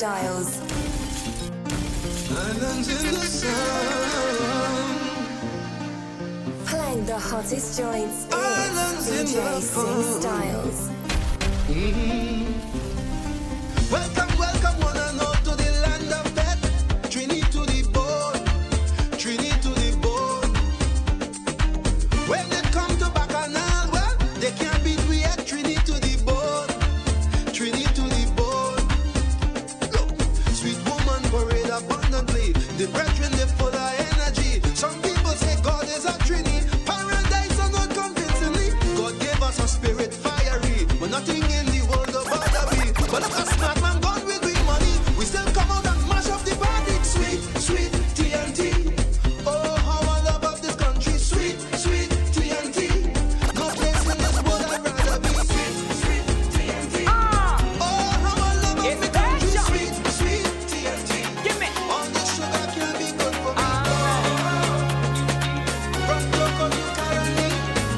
Styles. Islands in the sun. Playing the hottest joints. Islands in the sun. Styles. Mm-hmm. Welcome, welcome, one and all to the land of death. Trinity to the bone. Trinity to the bone. When they come to Bacchanal, well, they can't beat we at Trinity to the bone. Trinity to the bone. Look, sweet woman parade abundantly. The brethren, they're full of energy. Some people say God is a Trinity. Paradise are not convincingly. God gave us a spirit fiery. We're nothing in the world of other we. But if a smart man gone with green money, we still come out and mash up the party. Sweet, sweet TNT. Oh, how I love up this country. Sweet, sweet TNT. No place in this world I'd rather be. Sweet, sweet TNT. Oh, how I love up the country. Sweet, sweet TNT. Give me. All the sugar can be good for me. From Toko to Karani. I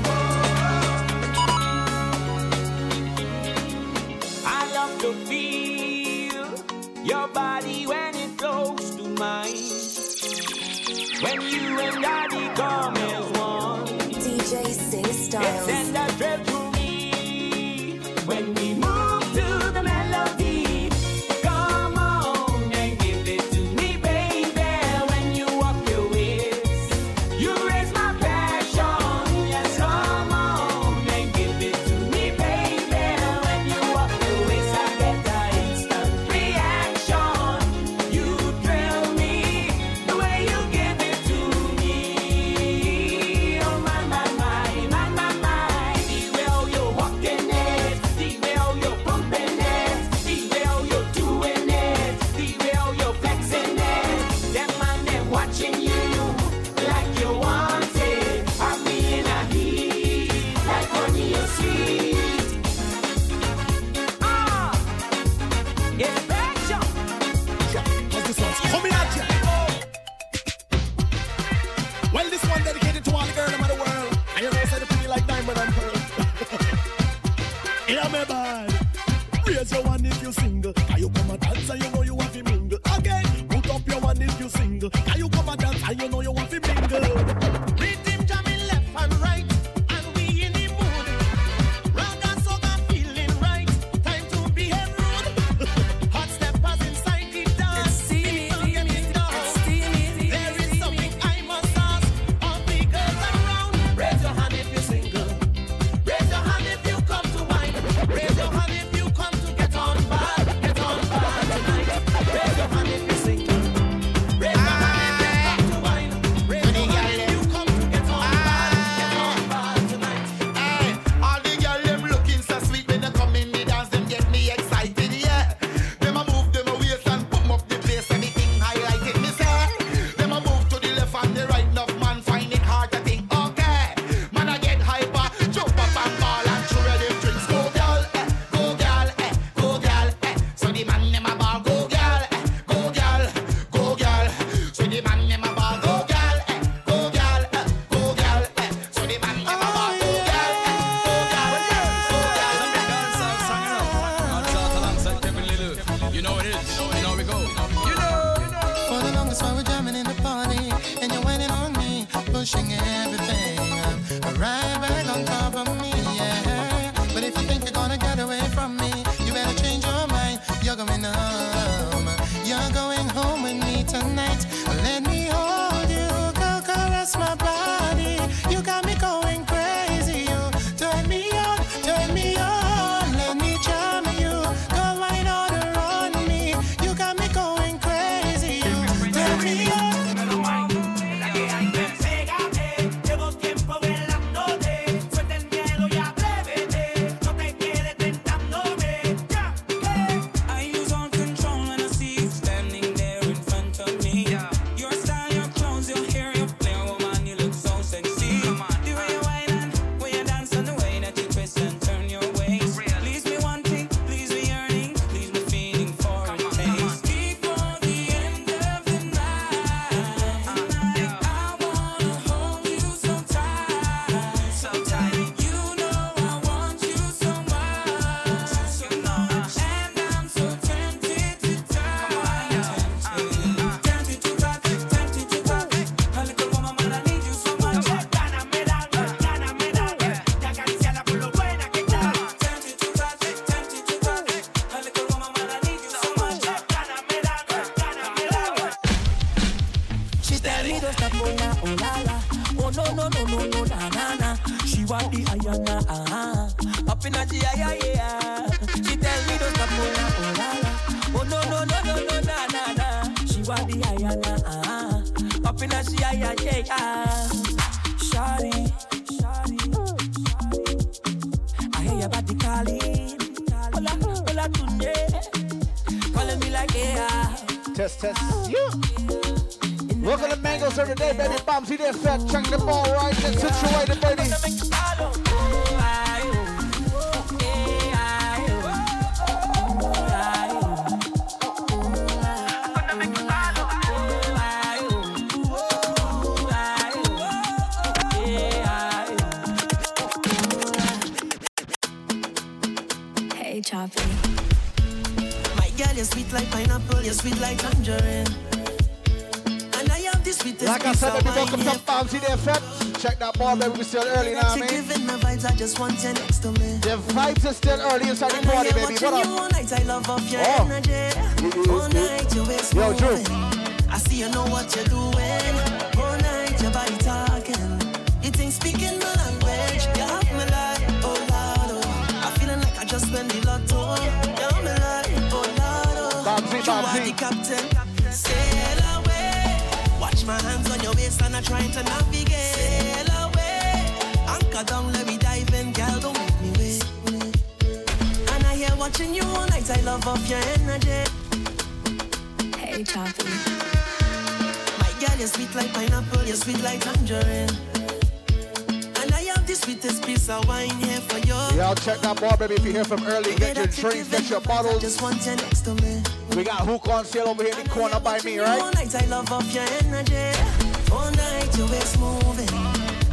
love to feel your body when it flows to mine. When you and I become as one, DJ Sin it Styles. sends a thrill through me when we move to the melody. Come on and give it to me, baby. When you walk your ways, you raise my passion. Yes, come on and give it to me, baby. When you walk your ways, I get an instant reaction. You thrill me the way you give it to me. Oh my, my. See where you're walking it, see where you're pumping it, see where you're doing it, see where you're flexing it. Them man they watching you like you want it. I'm being a heat like honey you sweet. Ah, it's passion. How's this one? Coming at ya. Well, this one dedicated to all the girls in the world. And you know, I said it pretty like diamond and pearl. Yeah, my boy. Raise your one if you single. Can you come and dance and you know you want to mingle? Again, put up your one if you single. Can you come and dance and you know you want to mingle? Rhythm jamming left and right, and we in the mood. Rock and soca feeling right, time to behave rude. Hot steppers inside the dance, people getting down. There is something I must ask of the girls around. Raise your hand if you're single. Raise your hand if you come to wine. Raise your hand if you come to get on bad. Get on bad tonight. Raise your hand if you're single. Raise your hand if you're me ayana, ah. Up in a G I yeah. She tell me don't stop mola, oh la la. Oh no no no no no na na na. She want the ayana, ah. Up in a G I yeah ah. Shawty, shawty. I hear about the calling. Hola, hola tunde. Calling me like yeah. Test, test, you. Welcome to Mangoes every day, baby. Bombs, see the effect. Check the ball right. Get situated, baby. You're sweet like pineapple, you're sweet like tangerine. And I have the sweetest. Like I said, baby, welcome to Bouncy the Effect. Check that ball, baby, we're still early now, man. My vibes, I just want you next to me. The vibes are still early inside the party, baby. What up? All night, I love off your energy. All night, you waste yo, Drew. I see you know what you're doing. All night, your body talking. You think speaking my language. You have me like, oh, Lord, oh. I'm feeling like I just spent the lotto. You have me like, you are the captain. Sail away. Watch my hands on your waist and I'm trying to navigate. Sail away. Anchor down, let me dive in, girl, don't make me wait. And I hear watching you all night, I love off your energy. Hey, Choppy. My girl, you're sweet like pineapple, you're sweet like tangerine. And I have the sweetest piece of wine here for you. Y'all check that bar, baby, if you're here from early, get your drinks, get your bottles. I just want you next to me. We got hook on sale over here in the corner by me, right? All night I love off your energy. All night your waist moving.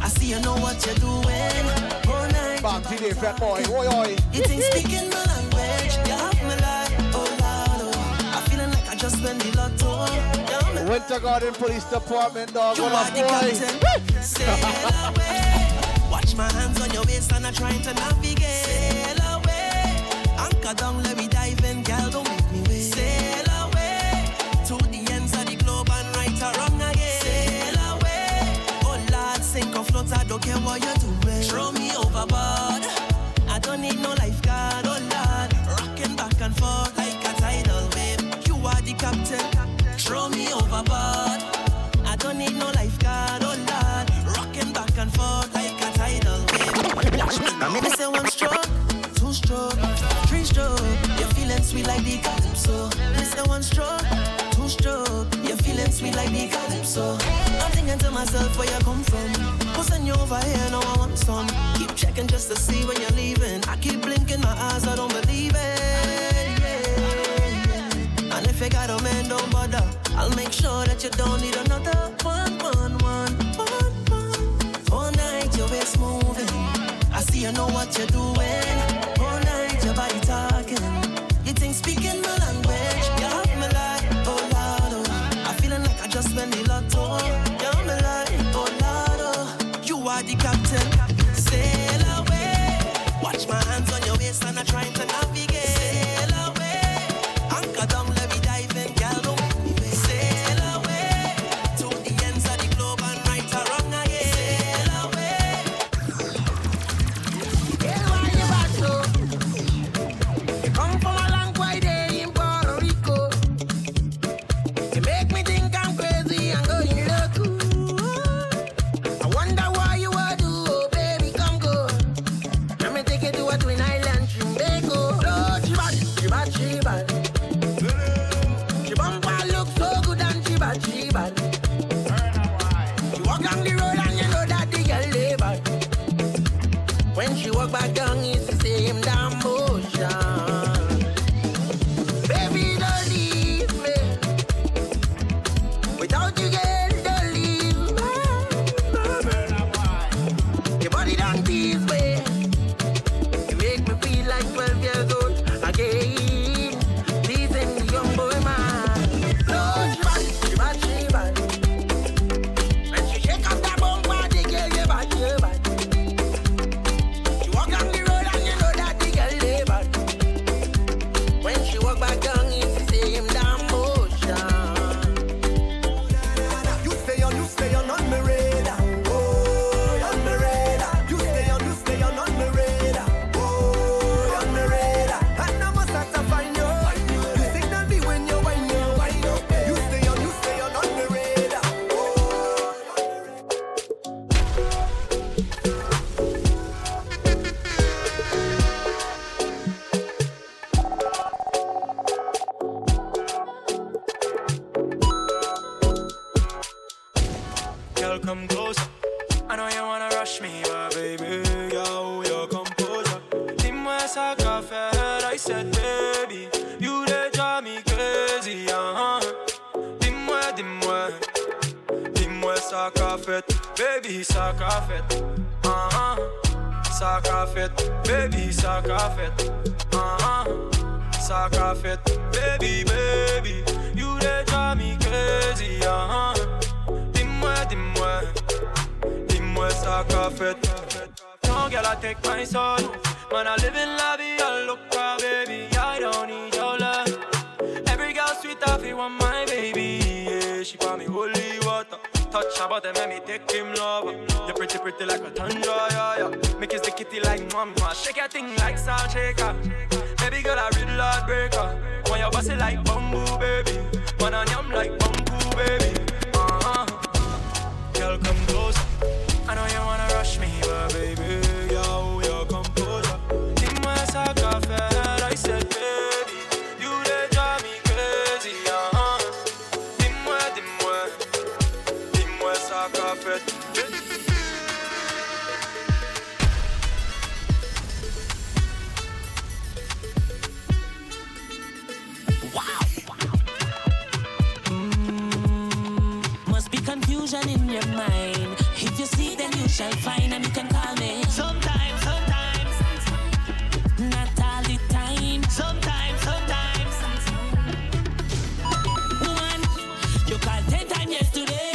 I see you know what you're doing. All night. Bam, DJ Fat Boy, oi oi. You think speaking my language? You have me like, oh Lord, oh. I'm feeling like I just went the lotto. Winter Garden Police Department, dog. You are the captain. Sail away. Watch my hands on your waist and I'm trying to navigate. Sail away. Anchor down, let me dive in, girl. Don't make me wait. Sail away to the ends of the globe and right or wrong again. Sail away. Oh Lord, sink or float, I don't care what you're doing. Throw me overboard. I don't need no lifeguard. Oh Lord, rocking back and forth like a tidal wave. You are the captain. Throw me overboard. I don't need no lifeguard. Oh Lord, rocking back and forth like a tidal wave. I'm gonna say one stroke, two stroke. Stroke. You're feeling sweet like the calypso. Listen, one stroke, two stroke. You're feeling sweet like the calypso. I'm thinking to myself where you come from. Pussing you over here, now I want some. Keep checking just to see when you're leaving. I keep blinking my eyes, I don't believe it. Yeah. And if you got a man, don't bother. I'll make sure that you don't need another one. All night your waist moving. I see you know what you're doing. Your body talking, you think speaking my language. You have me like, oh Lord, oh. I'm feeling like I just went the lotto. You have me like, oh Lord, oh. You are the captain. Sail away. Watch my hands on your waist and I'm trying to navigate. Sail away. Anchor down, let me dive in, girl, don't make me wait. Sail away. To the ends of the globe and right or wrong again. Sail away. Yeah, why you back so? Come from a long way day in Puerto Rico. You make me think I'm crazy and going loco. I wonder why you are do, oh baby, come go. Let me take you to a twin island, Trinbago. Oh, she bad, she bad, she bad. She bumper look so good and she bad, she bad. She walk down the road and you know that the girl lay back. When she walk back down, it's the same damn motion. said, baby, you dey drive me crazy, Dis-moi, dis-moi, dis-moi ça qu'a fait, baby, ça qu'a fait, ça qu'a fait, baby, ça qu'a fait, ça qu'a fait, baby, baby, you dey drive me crazy, Dis-moi, dis-moi, dis-moi ça qu'a fait. No, girl, I take my soul. Man, I live in la vida loca, baby. I don't need your love. Every girl sweet off, he want my baby. Yeah, she call me holy water. Touch her body, make me take him lover. You're pretty, pretty like a tundra, yeah, yeah. Make his the kitty like mama. Shake your thing like salt shaker. Baby girl, I real hard breaker. When you boss it like bamboo, baby. When I am like bamboo, baby. Girl, come close. I know you wanna rush me, but baby, you're composure. In my sack of head, I said, baby, you dey drive me crazy, Dis-moi, dis-moi, dis-moi sack of head. Wow. Must be confusion in your mind. If you see, then you shall find, and you can call me. Sometimes, not all the time. Sometimes. Woman, you call 10 times yesterday,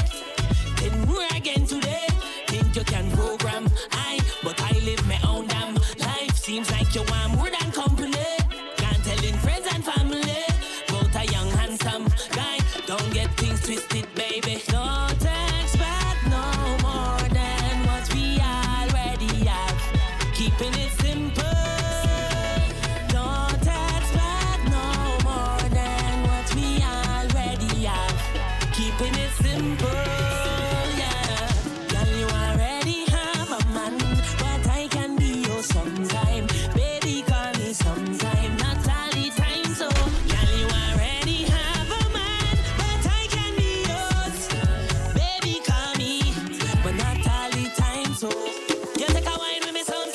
10 more again today. Think you can program I, but I live my own damn life. Seems like you want more than company. Can't tell in friends and family. Both a young handsome guy. Don't get things twisted, baby. Don't keeping it simple. Don't expect no more than what we already have. Keeping it simple, yeah. Girl, you already have a man, but I can be your sometime. Baby, call me sometime, not all the time. So, girl, you already have a man, but I can be yours. Baby, call me, but not all the time. So, you take a wine with me sometime.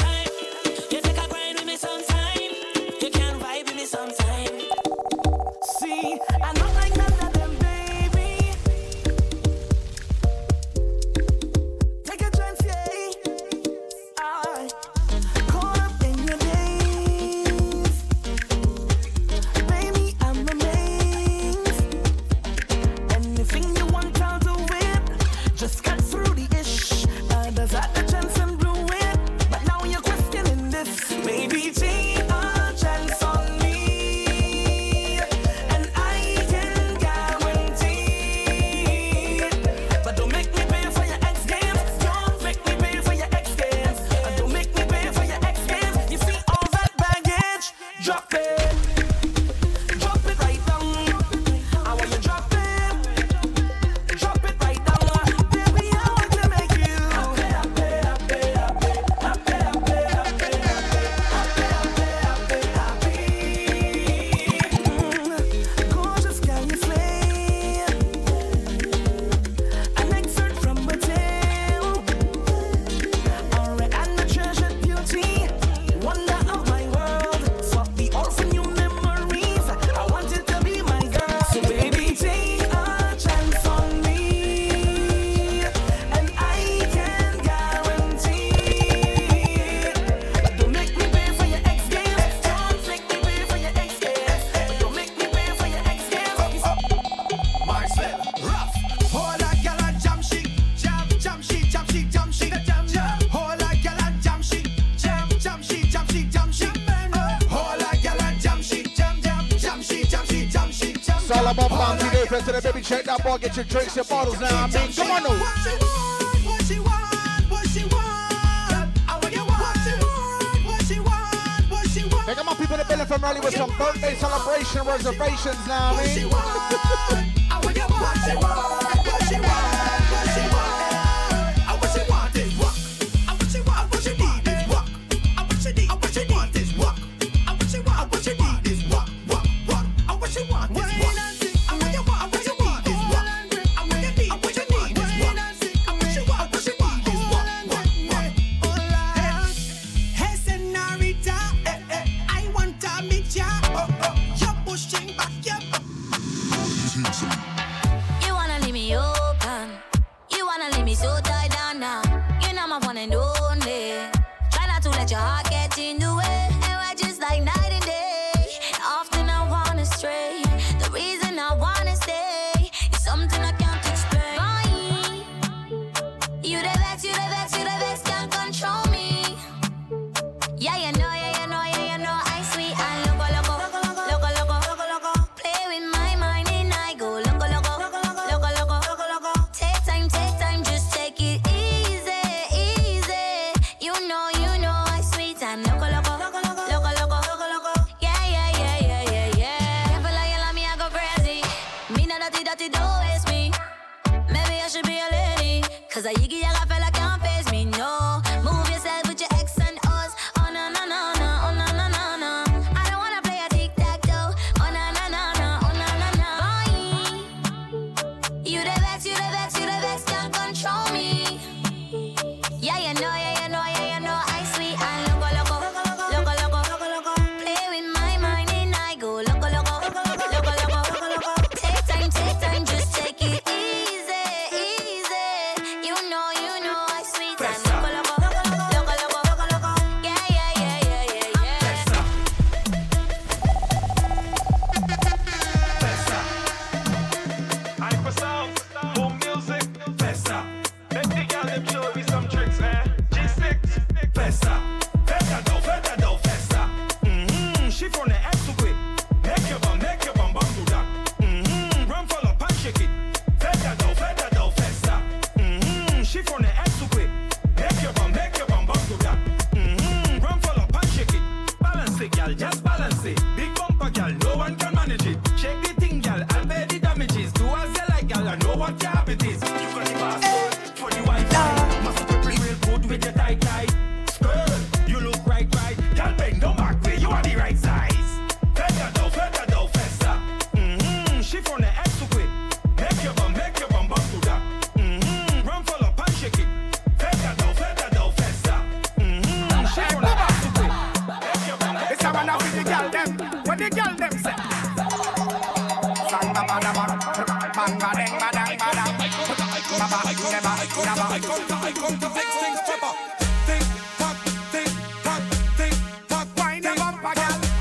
Check that ball, get your drinks, your bottles now. I mean, come on, now. Pick up my people in the building from early with some birthday celebration reservations now. I mean, Jam. let your heart get in the way. And we're just like night and day. And often I wanna stray. The reason I wanna stay is something I can't explain. Boy, you the best, can't control me. Yeah, you know, I sweet and loco, loco. Play with my mind and I go loco, loco. Take time, just take it easy, You know, I sweet and loco. Yeah. Never lie, you love me, I go crazy. Me not dirty, don't waste me. Maybe I should be a lady, 'cause I yiggy, I feel like I can't face me, no. Move yourself with your X and O's. Oh no, no. I don't wanna play a tic-tac-toe. Oh no. Boy, you the best, can't control me. Yeah, you know, I sweet and loco. Play with my mind and I go loco. Take time, just take it easy, You know, I sweet and loco. Yeah. Festa. Aí, pessoal, boom music. Festa. Make the girl them show me some tricks, eh? G6. Festa. Festa though, festa. She from the X to quick. Make your bum bum do that. Run, fall up and shake it. Festa though, festa. She from the X to quick. Make your bum bum do that. Run, fall up and shake it. Balance it, girl, just balance it. Big bumper, girl, no one can manage it. Shake the thing, girl, and bear the damages. Do as you like, girl, I know what your habit is. You got the passport for the Wi-Fi. Must have been real good with your tight tight. Skirt, you look right. Girl, bend no back way, you are the right size. Festa though, festa. She from the X to quick. Make your bum bump to that. Run, fall up and shake it. Festa though, festa. She from the X to quick. Make your bum, It's a man with the girl them. When the girl them say. Sanga bada bada, banga deng badang badang. Baba, neba, naba. I come to fix things proper. Think, talk, think, talk, think, talk. Wind them up, girl.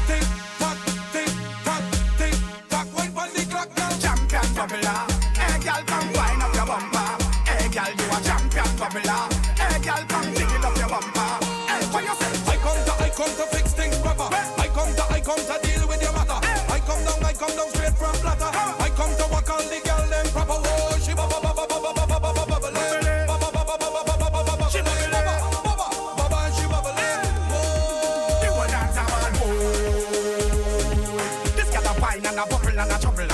Think, talk, think, talk, think, talk. Wind on the clock, girl. Champion bubbler. Hey, girl, come wind up your bumper. Hey, girl, you a champion bubbler. Hey, girl, come jiggle up your bumper. Hey, for yourself. I come to fix things proper. I come to deal with your matter. I come down straight from platter. I come to walk on the girl them proper. Oh, she bubble, she bubble, and she bubble. Oh, you a dancer man. Oh, this girl a wine and a bubble and a trouble. Oh,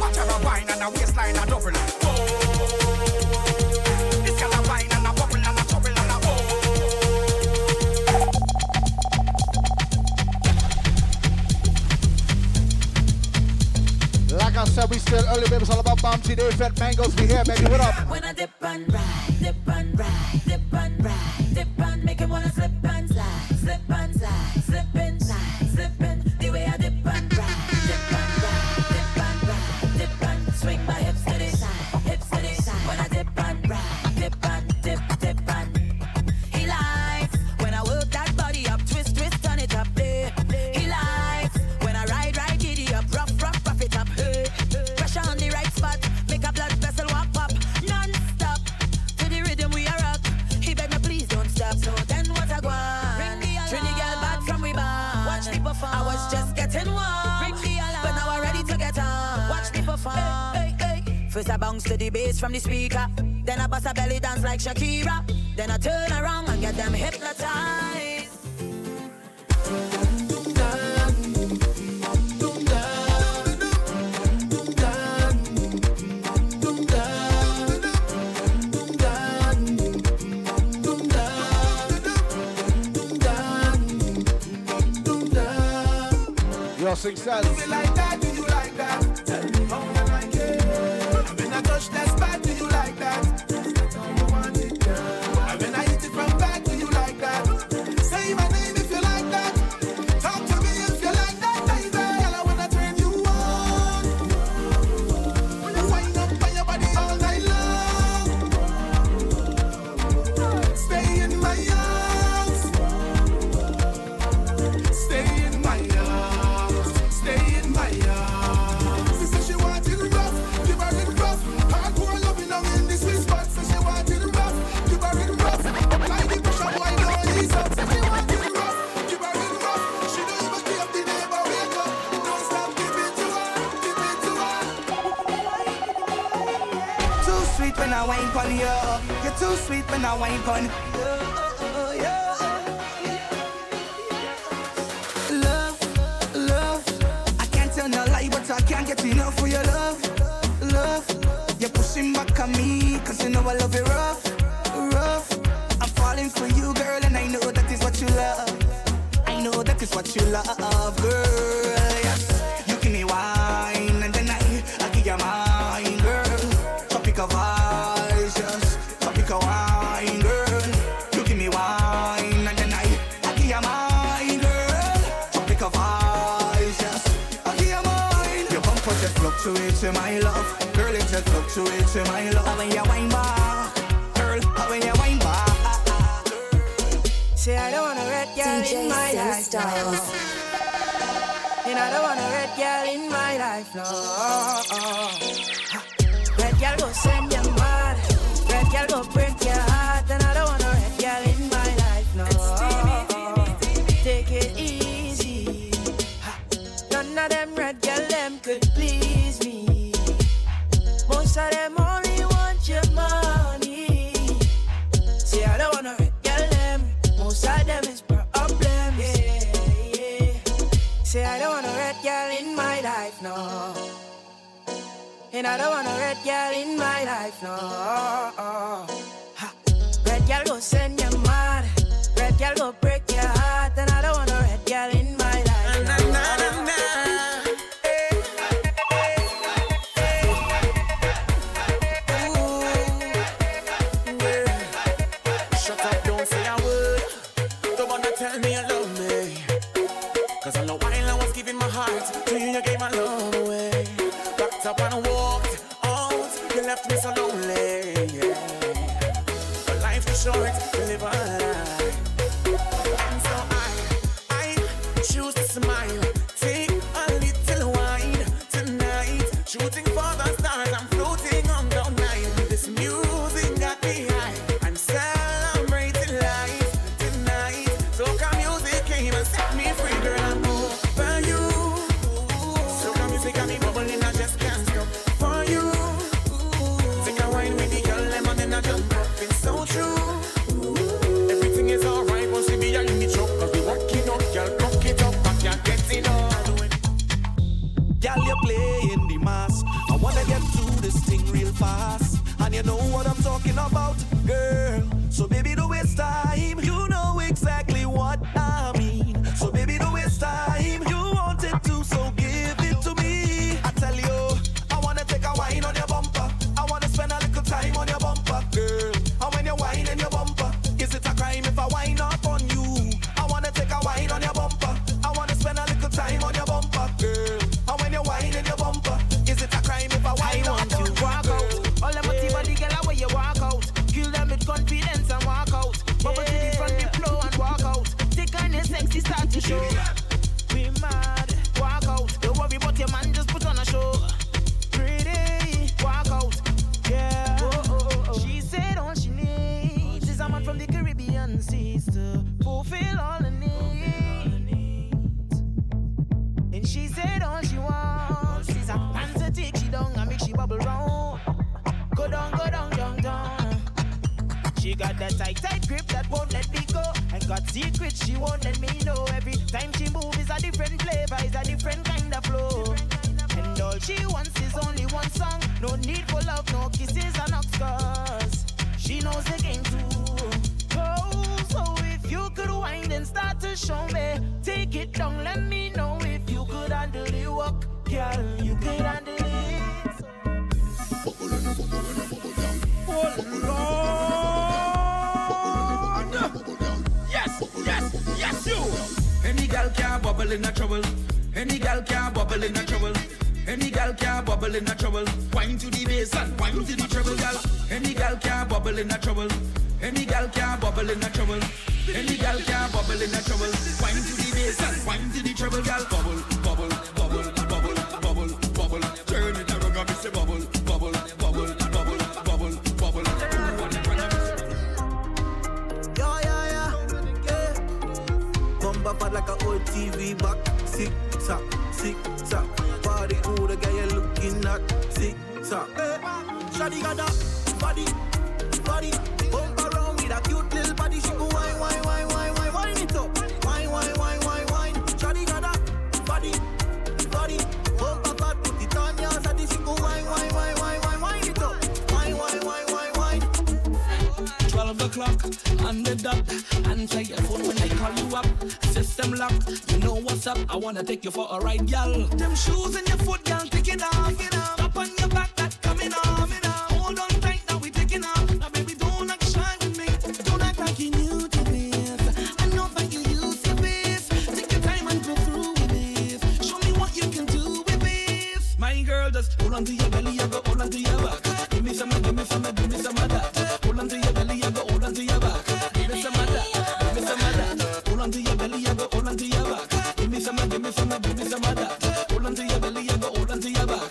watch her a wine and a waistline a double. Oh, this girl a wine and a bubble and a trouble and a oh. Like I said, we still early, baby. It's all about Bounty Day, Fat Mangoes. We here, baby. What up? When I dip and make him wanna slip and slide, slipping, slipping. The way I dip and swing my hips to the side, When I dip and he likes when I work that body up, twist, turn it up, there. He likes when I ride, giddy up, rough, rough it up, hey. Pressure on the right spot, make a blood vessel walk pop, non-stop. To the rhythm we are rock. He beg me please don't stop. So then what I want? Trini girl back from we back. Watch me perform. I was just getting warm. But now I'm ready to get on. Watch me perform. First I bounce to the bass from the speaker. Then I bust a belly dance like Shakira. Then I turn around and get them hypnotized. Your success. Do you like that? Do you like that? Tell me how you like it. When I touch that spot, do you like that? That's how you want it, girl. And when I hit it from back, do you like that? Say my name if you like that. Talk to me if you like that, baby. Girl, I wanna turn you on. When you wind up on your body all night long. Stay in my yeah. You're too sweet when I wine pun. Love, love, I can't tell no lie, but I can't get enough for your love, love. You're pushing back on me, cause you know I love it rough, rough. I'm falling for you, girl, and I know that is what you love. I know that is what you love, girl. Yes, you give me wine, and then I give you mine, girl. Tropical vibes, yes, tropical wine, girl. You give me wine, and then I give you mine, girl. Tropical vibes, yes, I give you mine. Your bumper just fluctuates in my love, girl. It just fluctuates in my love. When you wine back, girl, when you wine back. See, I don't want a red girl DJ in my sister. Life, no. And I don't want a red girl in my life, no. Red girl go send you mad, red girl go break your heart, and I don't want a red girl in my life, no. Take it easy, none of them red girl them could please me. Most of them only want your money. See, I don't want a red girl them. Most of them is problems, yeah, yeah. Say I don't want a red girl in my life, no. And I don't want a red girl in my life, no. Red girl go send you mad, red girl go break your heart, and I don't want a red girl in my life, no. And walked out, you left me so lonely, yeah. But life is short, live a lie. And so I choose to smile. Take a little wine tonight. Shooting for the stars, I'm floating on the night. This music got me high, I'm celebrating life tonight. So come music came and set me free, girl, I'm over you. So come music got me bubbling, I just can't. So true. Ooh. Everything is alright once we be a unit show. Cause we working up, y'all rock it up, I can't get it on. Y'all, you're playing the mass. I wanna get through this thing real fast. And you know what I'm talking about, girl. So baby, don't waste time. You know exactly what I mean. So baby, don't waste time. You want it to, so give it to me. I tell you, I wanna take a wine on your bumper. I wanna spend a little time on your bumper, girl. Wine in your bumper. Is it a crime if I wine up on you? I wanna take a wine on your bumper. I wanna spend a little time on your bumper, girl. And when you wine in your bumper, is it a crime if I wine up on you? I want you walk out. All the motivity, girl, away you walk out. Kill them with confidence and walk out. Bubble to the front, the flow and walk out. Take on your sexy start to show. We mad, walk out. Don't worry about your man, just put on a show. Pretty, walk out. Yeah, oh. She said all she needs. Someone from the Caribbean seas to fulfill all the needs. And she said all she wants is a pants to take she down and make she bubble round. Go down, down, down. She got that tight, tight grip that won't let me go. And got secrets she won't let me know. Every time she moves is a different flavor, is a different kind of flow. And all she wants is only one song. No need for love, no kisses and no scars. She knows the game too. Oh, so if you could wind and start to show me, take it down, let me know if you could handle the work, girl, you could handle it. Oh, Lord. Yes, you. Any girl can bubble in a trouble. Any girl can bubble in a trouble. Any girl can bubble in a trouble. Wine to the bass and wine to the treble, girl. Any girl can bubble in a trouble. Any girl can bubble in a trouble. Any girl can bubble in a trouble. Wine to the bass and wine to the treble, girl. Bubble, bubble, bubble, bubble, bubble, bubble. Turn it around, girl, say bubble, bubble, bubble, bubble, bubble, bubble. Yeah. Bumba pad like an old TV back. Tick tock, tick tock. Body all the girl you looking at. Tick tock. Shawty got that body. big body. Bump around with a cute little body. She go wine, wine, wine, wine, wine, wine it up. Wine, wine, wine, wine, wine. Shawty got that body, body. Bump a fat, put it on your side. She go wine, wine, wine, wine, wine, wine it up. Wine, wine, wine, wine, wine. 12 o'clock on the dot. Answer your phone when I call you up. System lock, you know what's up. I wanna take you for a ride, y'all. Them shoes in your foot, y'all, take it off, you know. Up on your back, that coming off, you know. Hold on tight, now we taking off. Now baby, don't act shy with me. Don't act like you knew to this. I know that you used to this. Take your time and go through with this. Show me what you can do with this. My girl, just hold on to your belly, I go hold on to your back. Give me some, give me some, give me some of that. Hold on to your belly, I go hold on to your back. Give me some of that, give me some of that. Hold on to your belly, I go hold on to your back. Give me some, give me some, give me some of that. Hold on to your belly, I go hold on to your back.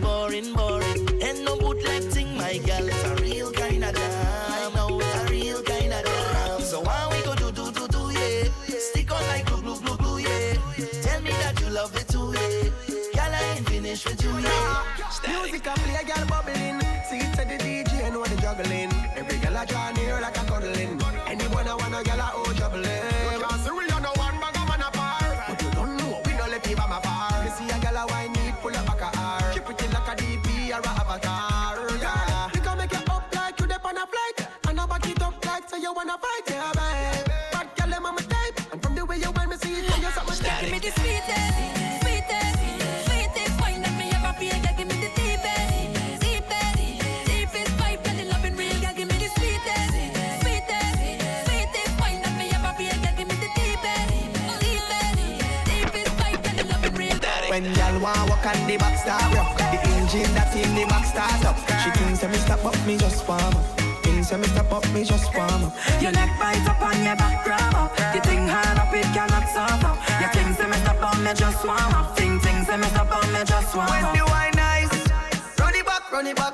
Boring, boring, and no bootleg thing, my girl. It's a real kind of jam. Music a play, girl bubbling. See it to the DJ and what the juggling. Every girl a draw near like a cuddling. Anyone I wanna girl a old jubbling. You can't see we don't know one bag of man apart. But you don't know we don't let you by my far. You see a girl a wine need pull up back a R. Keep it in like a DP or a avatar. Yeah, you can make it up like you dip on a flight. And I back it up like so you wanna fight. Yeah, babe. But girl, I'm on my type. And from the way you want me see it, you're something static. Give me the sweetest, sweetest, sweetest wine that me ever feel. Yeah, give me the deepest, deepest, deepest vibe. Feel the loving real. Yeah, give me the sweetest, sweetest, sweetest wine that me ever feel. Yeah, give me the deepest, deepest, deepest vibe. Feel the loving real. When y'all wanna walk on the back star, the engine that's in the back starts up. She thinks I me stop up, me just warm up. Say me step up, me just warm up. Your neck bites up on your back grab up. You think hard up, it cannot stop up. You think say me step up, me just warm up. Think say me step up, me just warm up. When the wine nice, run it back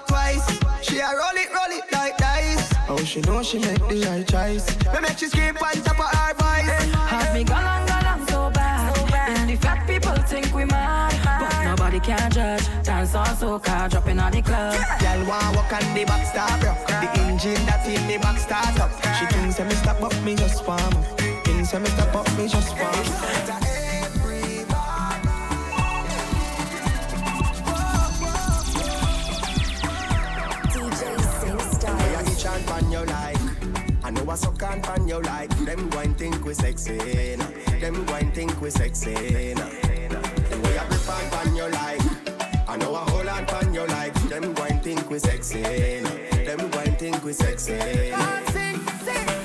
twice. She a roll it like dice. Oh, she know she make the right choice. Me make she scream on top of her voice. Have me gone on so bad. And the fat people think we mad, but nobody can judge. Dance on soca, dropping on the club. Y'all wanna walk on the back star, bro. The engine that's in the back starts up. She thinks say me stop up, me just warm up. Thinks say me stop up, me just warm up. DJ Singstar. I get chant pan you like. I know I suck and pan you like. Them go and think we sexy. Them go and think we sexy. The way I grip on your like, I know I hold on your like. Them go and think we sexy. Them go and think we sexy.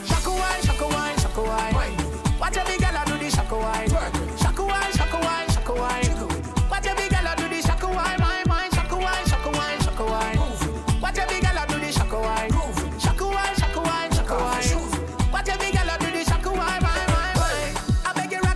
Shaku wine, shaku wine, shaku wine. Watch every girl do the shaku wine. Shaku wine, shaku wine, shaku wine. Watch every girl do the shaku wine. My mind, shaku wine, shaku wine, shaku wine. Watch every girl do the shaku wine. Shaku wine, shaku wine, shaku wine. Watch every girl do the shaku wine.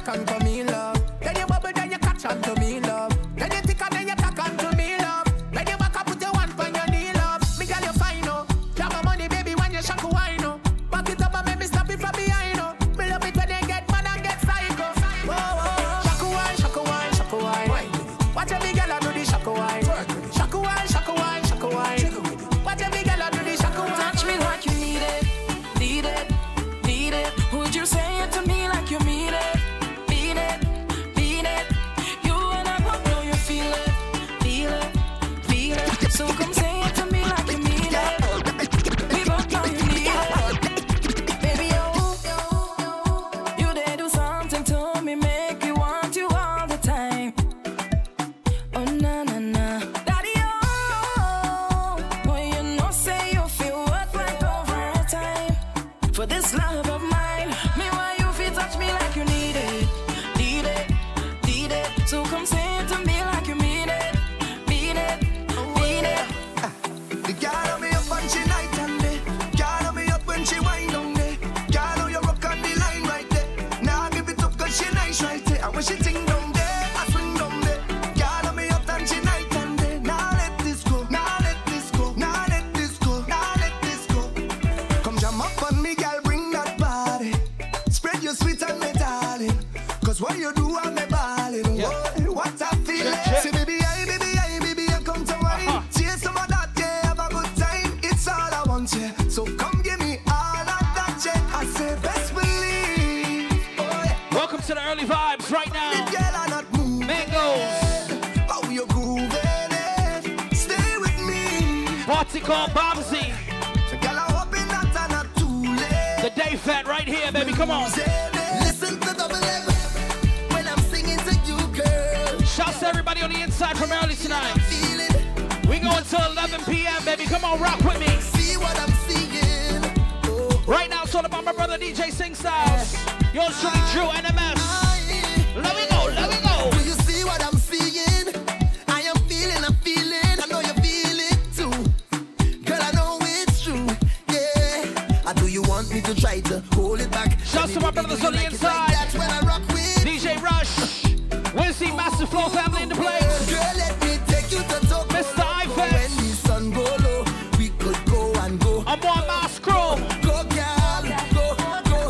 For me, love. Then you bubble, then you catch on to me, love. Then you tick and then you tack on to me, love. Then you back up, put your one on your knee, love. Me girl, you fine, oh. Grab my money, baby, when you shack a wine, oh. Back it up and make me stop it from behind, oh. Me love it when they get mad and get psycho. Whoa, whoa. Shack a wine, shack a wine, shack a wine. Watch every girl I do the shack a wine. Shack a wine, shack a wine, shack a wine. Watch every girl I do the shack a wine. Touch me like you need it, need it, need it. Would you say it to me like you mean it? So come say it to me like you mean it. We both know you need it. Baby, oh, you did do something to me. Make me want you all the time. Oh, na, na, na. Daddy, oh, boy, you know, say you feel what like over time. For this love of mine, me, why you feel touch me like you need it. Need it, need it. So come say it to me like you mean it. She ting down there, I swing down there. Girl, me up and she night and day. Now let this go, now let this go, now let this go, now let this go. Come jam up on me, girl, bring that body. Spread your sweet and me darling. Cause what you do, I'm a ballin'. Whoa, what I feel it. Yeah. See, baby, I, baby, I, baby, I come to wine. Chase some of that, yeah, have a good time. It's all I want, yeah. So come give me all of that, yeah. I say best believe. Oh, yeah. Welcome to the early vibe. Right now, Mangos. Oh, you're grooving. Stay with me. Party called Bobsy. So, girl, I'm hoping that I'm not too late. The day fat right here, baby. Come on. Listen to double M when I'm singing to you, girl. Shouts to everybody on the inside from early tonight. We going till 11 p.m., baby. Come on, rock with me. See what I'm seeing. Right now, it's all about my brother DJ Singstyles. Yours truly, Drew NMS. Let me go, let me go. Do you see what I'm seeing? I am feeling, I'm feeling. I know you feel it too. Girl, I know it's true. Yeah. I do you want me to try to hold it back? Shouts to my brothers on the inside. That's when I rock with DJ Rush. Wincy, Master Flow family in the place. Girl, let me take you to talk. Mr. Ifest. When the sun go low, we could go and go. I'm on my scroll. Go, girl. Go, go, go, girl.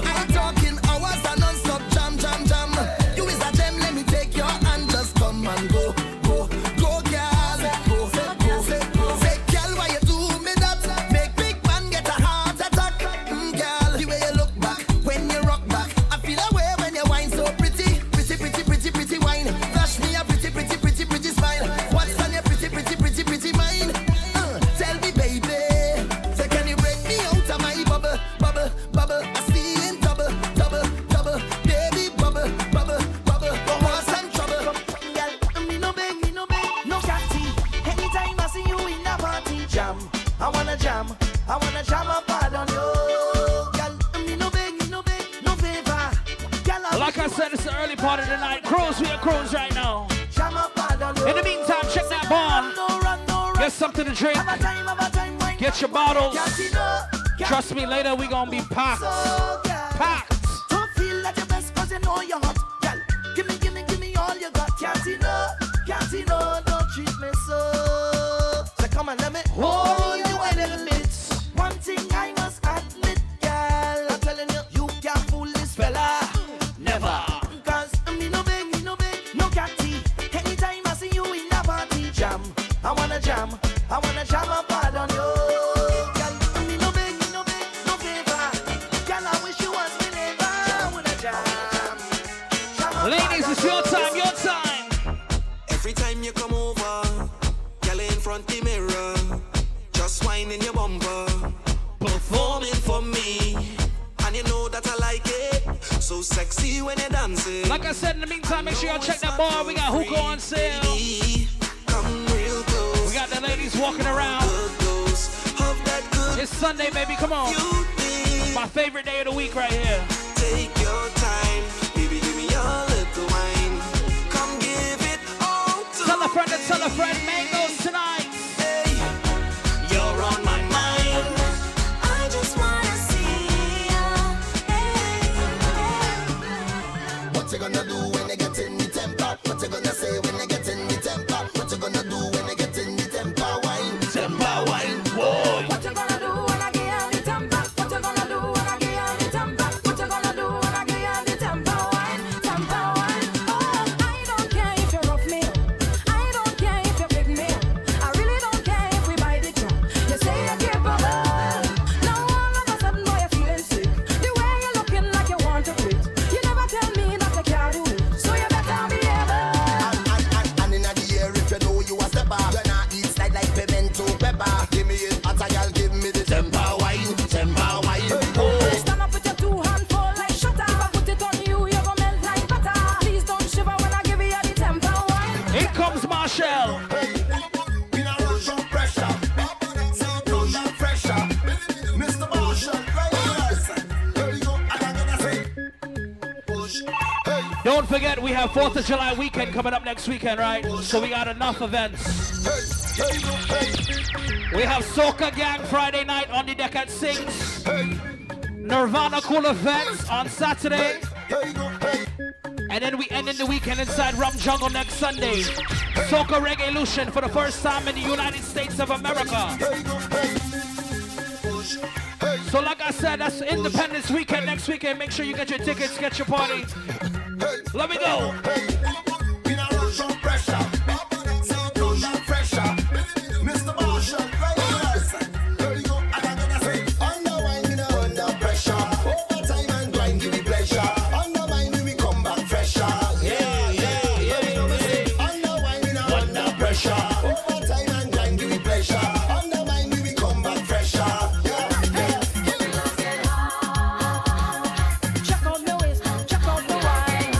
Like I said, it's the early part of the night. Cruise, we are cruise right now. In the meantime, check that bar. Get something to drink. Get your bottles. Trust me, later we gonna be packed. Packed. Don't feel like your best cause you know you're hot. Girl, give me all you got. Can't you know, don't treat me so. So come and let me hold you a little bit. One thing I must admit, girl, I'm telling you, you can't fool this fella. Never. Cause me no beg, no catty. Anytime I see you in a party, jam. I wanna jam a part on you. Ladies, it's your time. Every time you come over, girl in front the mirror, just whining your bumper, performing for me, and you know that I like it. So sexy when you're dancing. Like I said, in the meantime, make sure y'all check that bar. We got hookah on sale. Come real close. We got the ladies walking around. It's Sunday, baby. Come on. My favorite day of the week, right here. Take your time, baby. Give me your little wine. Come give it all to me. Tell a friend, mangoes tonight. Hey, you're on my mind. I just wanna see you. Hey. What you gonna do when they get in the temper? What you gonna say when they get in the temper? What you gonna do when they get in the temper wine? Temper wine, whoa. What you gonna do when I get in the temper? What you gonna do when I get in the temper? What you gonna do when I get in the temper wine? Temper wine, oh. I don't care if you rough me up. I don't care if you pick me up. I really don't care if we buy the truck. You say you keep a hold. Now all of a sudden boy you're feeling sick. The way you're looking like you want to quit. You never tell me that I can't do it. So you better be able. And in the air if you know you a stepper. You're not eat slide like pimento pepper. Give me it hot and y'all give me the temper wine. Temper wine, oh. Stand up with your two hands full like shutter. If I put it on you, you go melt like butter. Please don't shiver when I give you the temper wine. Here comes Marshall. Hey, we don't lose your pressure. Lose your pressure. Mr. Marshall, right? There you go, and I'm gonna say push. Hey, Don't forget we have 4th of July weekend coming up next weekend, right? So we got enough events. hey, there you go, hey. We have Soca Gang Friday night on the deck at 6. Nirvana Cool Events on Saturday. Hey, go, hey. And then we end in the weekend inside Rum Jungle next Sunday. Soca Reggae Lution for the first time in the United States of America. Hey, go, hey. Hey. So like I said, that's Independence Weekend next weekend. Make sure you get your tickets, get your party. Let me go. We don't lose your pressure. Lose your pressure. Mr. Marshall, right? There you go, and I'm gonna say underwine, we don't under pressure. Over time and grind, give me pleasure. Underwine, we come back fresher. Yeah, we don't say underwine, we don't under pressure. Over time and grind, give me pleasure. Underwine, we come back fresher. Check out my waist, check out my wine.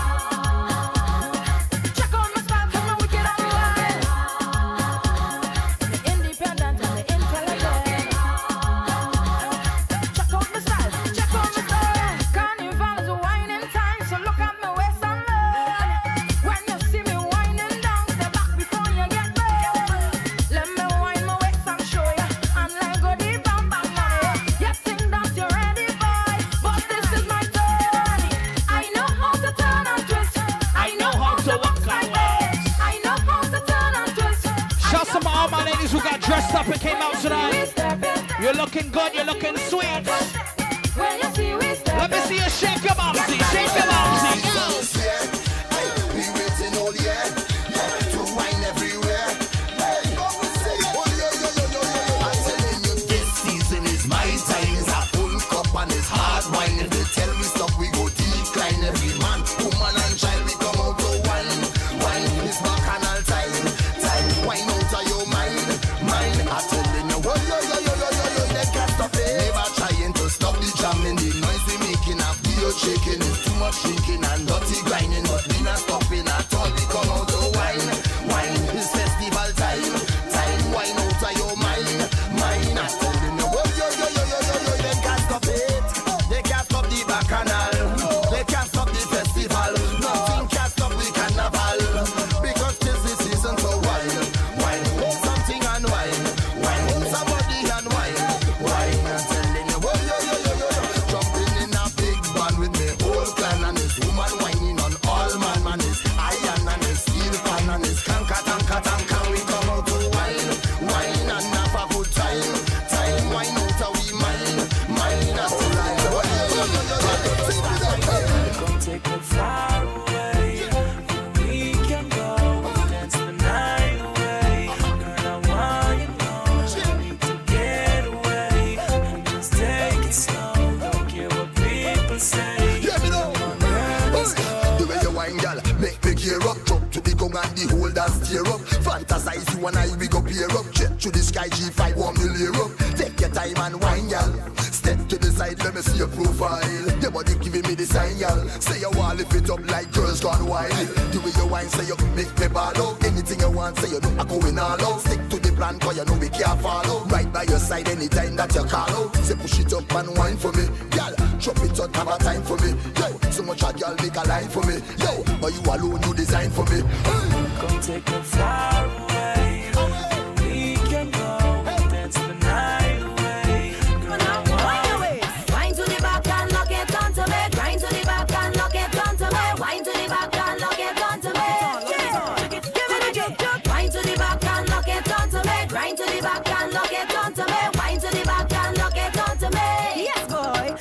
Check out my style, come on, we get out of line. Independent and intelligent. Check out my style, check out my style. Carnival is a whining time, so look at my waist and learn. When you see me whining down, step back before you get burned. Let me whine my waist and show you, and let go the bam bam now. You think that you're ready, boy, but this is my turn. I know how to turn and twist. I know how to walk my way. I know how to turn and twist. Shouts to all my ladies who got dressed up and came out tonight. You're looking good, you're looking sweet. When you see we step Let me see you shake your bumsy, shake your bumsy. We waiting all year to wine everywhere. Hey, oh yeah, I'm telling you, this season is my time. It's a full cup and it's hard wine. If they tell me stop, we go decline. Every man, woman and child, we come out to wine. Wine is bacchanal time. Time, wine out of your mind. Mine, I'm telling you, they can't stop it. Never trying to stop the jamming. The noise we making after you're shaking is too much shaking and dirty grinding. But we not stopping at all, we come out to wine. Wine is festival time. Time, wine out of your mind. Mine, I'm telling you, they can't stop it. They can't stop the bacchanal. They can't stop the festival. whole plan and this woman whining on all man is iron and this steel pan and this tanka we come out to wine and have a good time wine out a we mine us to life. Come take me far away, we can go dance the night away. Girl, I want you know, I need to get away and just take it slow. Don't care what people say. Gear up, talk to the gong and the whole dance tear up. Fantasize you and I, we go pair up. Jet to the sky, G5, 1 million up. Take your time and wine, y'all. Step to the side, let me see your profile. Your body giving me the sign, y'all. Say you want lift it up like girls gone wild. The way you wine, say you make me ball out. Anything you want, say you know I'm going all out. Stick to the plan, cause you know we can't follow. Right by your side, anytime that you call out. Say push it up and wine for me, y'all. Drop it up, have a time for me, yo. So much that y'all make a line for me, yo. But you alone, you design for me. Come take me far away, we can go dance the night away. Girl, I want you. Wine to the back and lock it onto me. Grind to the back and lock it onto me. Wine to the back and lock it onto me. Wine to the back and lock it onto me. Grind to the back and lock it onto me. Wine to the back and lock it onto me. Yes, boy.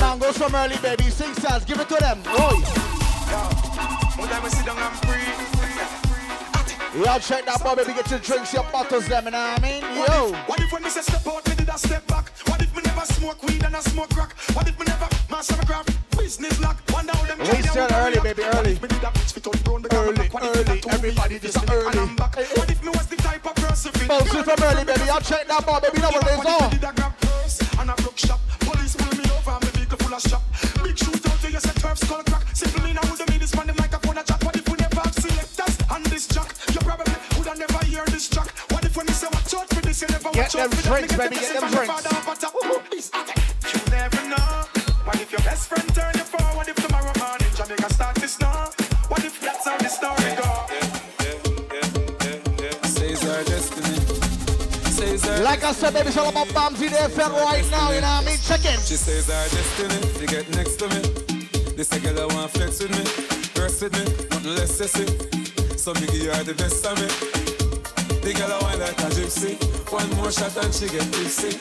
Mangoes from early, baby. Sing stars, give it to them. Roy. We all check that bar, baby, get your drinks, your bottles, them, you know what I mean? Yo! What if when me say step out, me did I step back? What if me never smoke weed and I smoke crack? What if me never master my craft? Business lock, one down them. We still early, baby, early. Early, everybody just early. What if me was the type of person? Bouncy from early, baby, I'll check that bar, baby, know what it is on. And I broke shop, police pull me over, and my vehicle full of shop. Big shoot out to you, say turf skull crack. Simply now, who's the meanest man, the microphone, a chat. What if we never have selectors and this jack? You probably would have never heard this jack. What if when you say watch out for this, you never watch out for this? Get them drinks, baby, get them drinks. You never know. What if your best friend turn you for? What if tomorrow morning Jamaica start to snow? What if that's how the story goes? Says our destiny. Says our like destiny. I said, baby, it's all about Bamsy there, fell right now, you know what I mean? Check it. She says our destiny. She get next to me. This a girl that want flex with me. Dress with me, nothing less sexy. So me give her the best of me. The girl that want like a gypsy. One more shot and she get tipsy.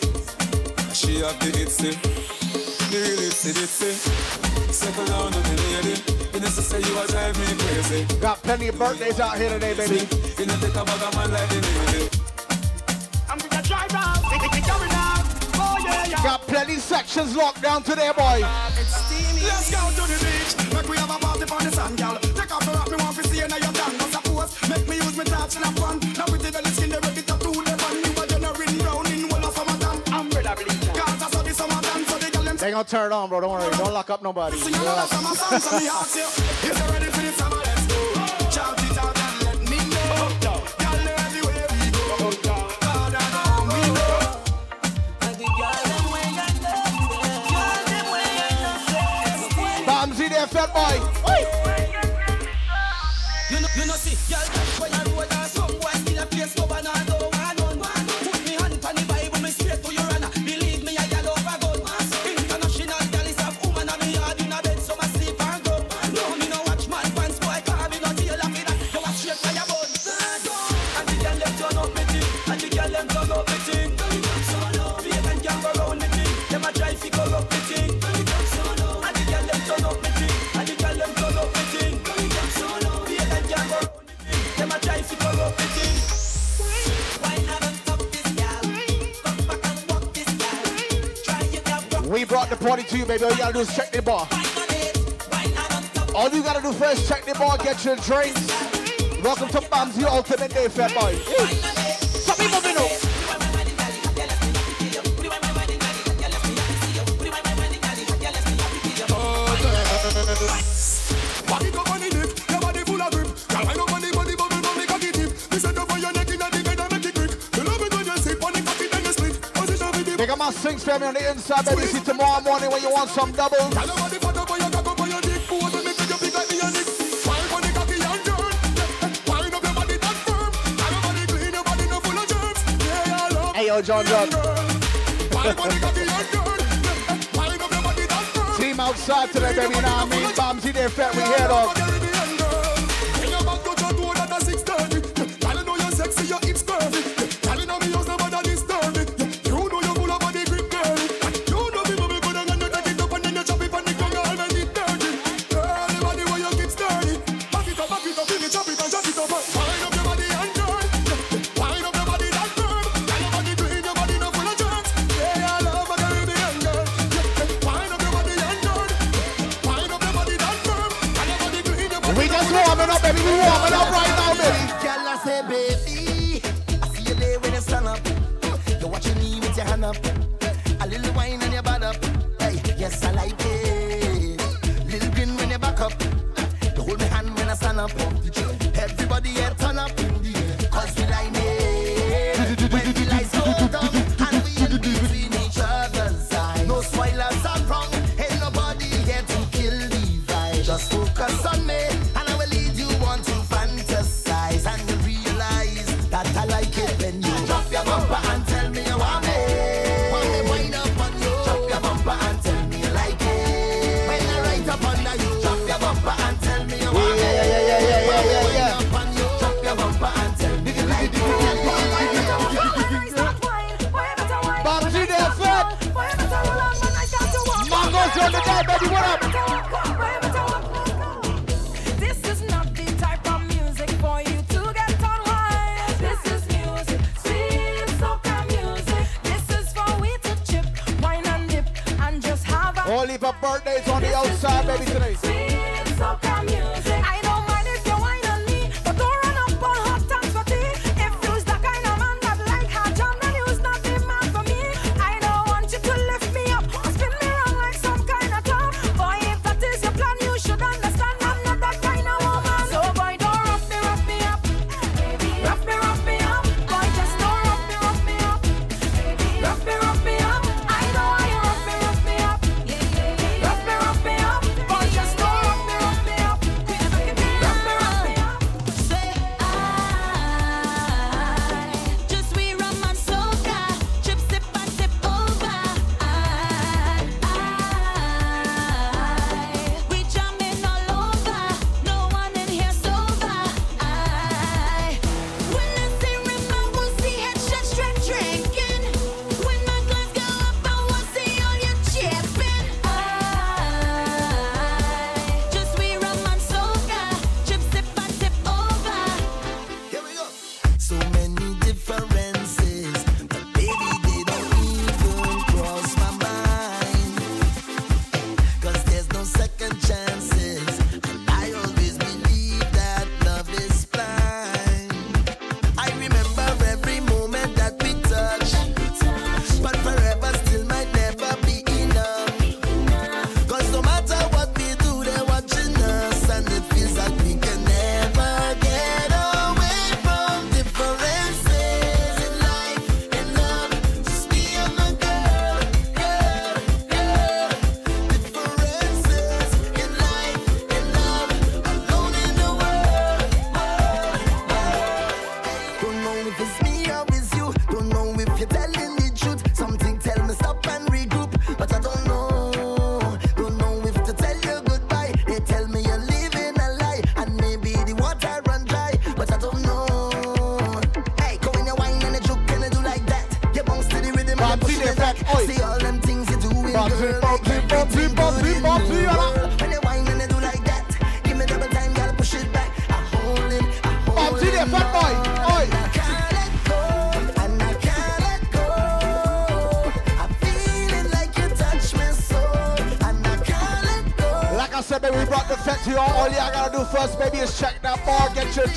She have the itsy. Settle down on the lady. You know, say you are driving me crazy. Got plenty of birthdays out here today, baby. You know, take a bag of man like the lady. I'm gonna drive round, oh yeah, yeah. Got plenty sections locked down today, boy. Let's go to the beach. Make we have a party for the sun, girl. Take off your hat, me want to see you now you're done. Not suppose, make me use me touch and have fun. Now we did the skin, they ready to do the fun. You are gonna ring round in one of summertime. I'm ready, believe. Cause I saw the summertime, so they gonna turn it on, bro. Don't worry. Don't lock up nobody. Relax. Bamsy there, fat boy. You know, see, y'all when I roll down somewhere, still a place go banana. We brought the party to you, baby. All you gotta do is check the bar. All you gotta do first, check the bar, get your drinks. Welcome to Bamsy Ultimate Day, fat boy. Some people been up. They got my Sings family on the inside, baby. See tomorrow morning when you want some doubles. Hey, yo, John John. Team outside today, baby. You know what I mean? Bamsy there, fat, we head off. Yeah. birthdays on the outside, baby, today. I don't mind if you whine on me, but don't run up on hot times for tea. If you's the kind of man that like hot jam, then you's not the man for me. I don't want you to lift me up, spin me around like some kind of clown. Boy, if that is your plan, you should understand I'm not that kind of woman. So boy, don't rough me up, baby. Rough me up, boy, just don't rough me up, baby. Rough me up.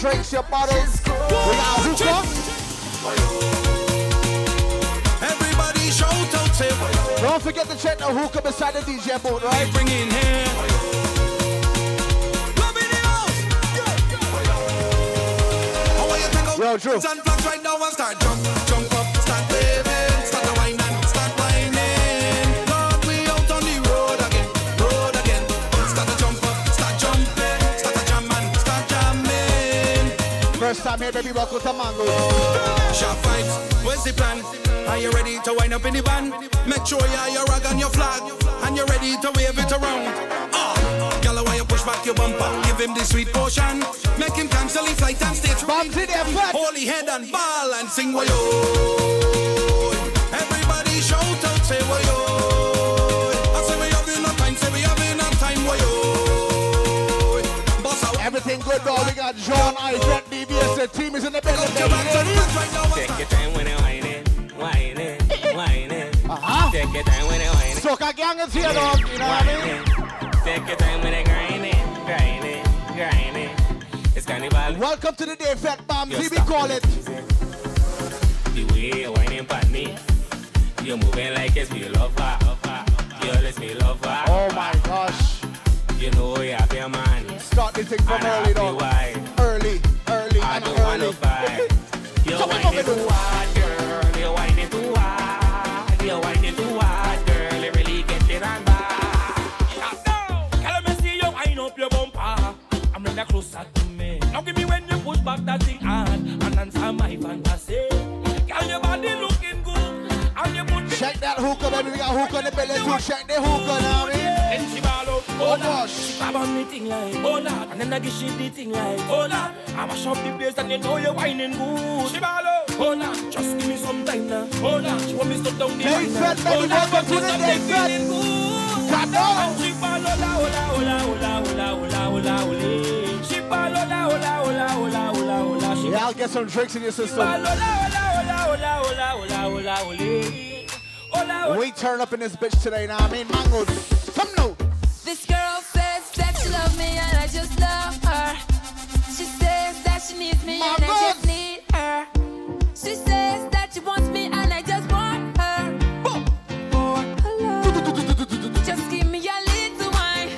Drinks, your bottles. Everybody shout out, say why. Don't forget to check the hookah beside the DJ booth, right? They bring in here. Love in the house. I want you to go. Yo, Drew. Stand flags right now and start jump, jump up, start waving, start the wine and start whining. Lord, we out on the road again, start the jump up, start jumping, start the jam and start jamming. First time here, baby, welcome to Mango. Sharp vibes, where's the plan? Are you ready to wind up in the van? Make sure you have your rag and your flag, and you're ready to wave it around. Gala, why you push back your bumper? Give him the sweet potion. Make him cancel his flight and stage. Bounce in their flat. Holy head and ball and sing wayo. Everybody shout out, say wayo. I say we have enough time, say we have enough time, wayo. Everything good, dog. We got John, I Fred, DBS. The team is in the building. Take your time when you're whining, whining, whining. Take your time when you're whining. Soca gang is here, dog. You know what I mean? Take your time when you're grinding, grinding, grinding. It's carnival. Welcome to the day, Fat Bam. See we call it. The way you're whining, pardon me. You're moving like it's me, lover. Girl, it's me, lover. Oh my gosh. You know you have your man. Start this thing from early, though. Early. I don't want to fight. You're whining too hard, girl. You're whining too hard. You're whining too hard, girl. You really get it on back. Now, can I see you wind up your bumper? I'm really closer to me. Now give me when you push back that thing hard and answer my fantasy. Girl, your body looking good. And you put check that hookah, baby. We got hookah in the belly too. Check the hookah now, man. Oh gosh, I want me thing like oh lad, and then I give she the thing like oh lad. I mash up the place and you know you're whining good. She ballo, oh lad, just give me some time now. Oh lad, she want me stop down the line now. Oh lad, but she's not feeling good. And she ballo la, oh la, oh la, oh la, oh la, oh la, oh la, oh la. She ballo la, oh la, oh la, oh la, oh la, oh la. Yeah, I'll get some drinks in your system. Ballo la, oh la, oh la, oh la, oh la, oh la, oh la, oh la. We turn up in this bitch today, now I mean mangoes. Come now. This girl says that she loves me and I just love her. She says that she needs me and I just need her. She says that she wants me and I just want her. For her love. Just give me a little wine.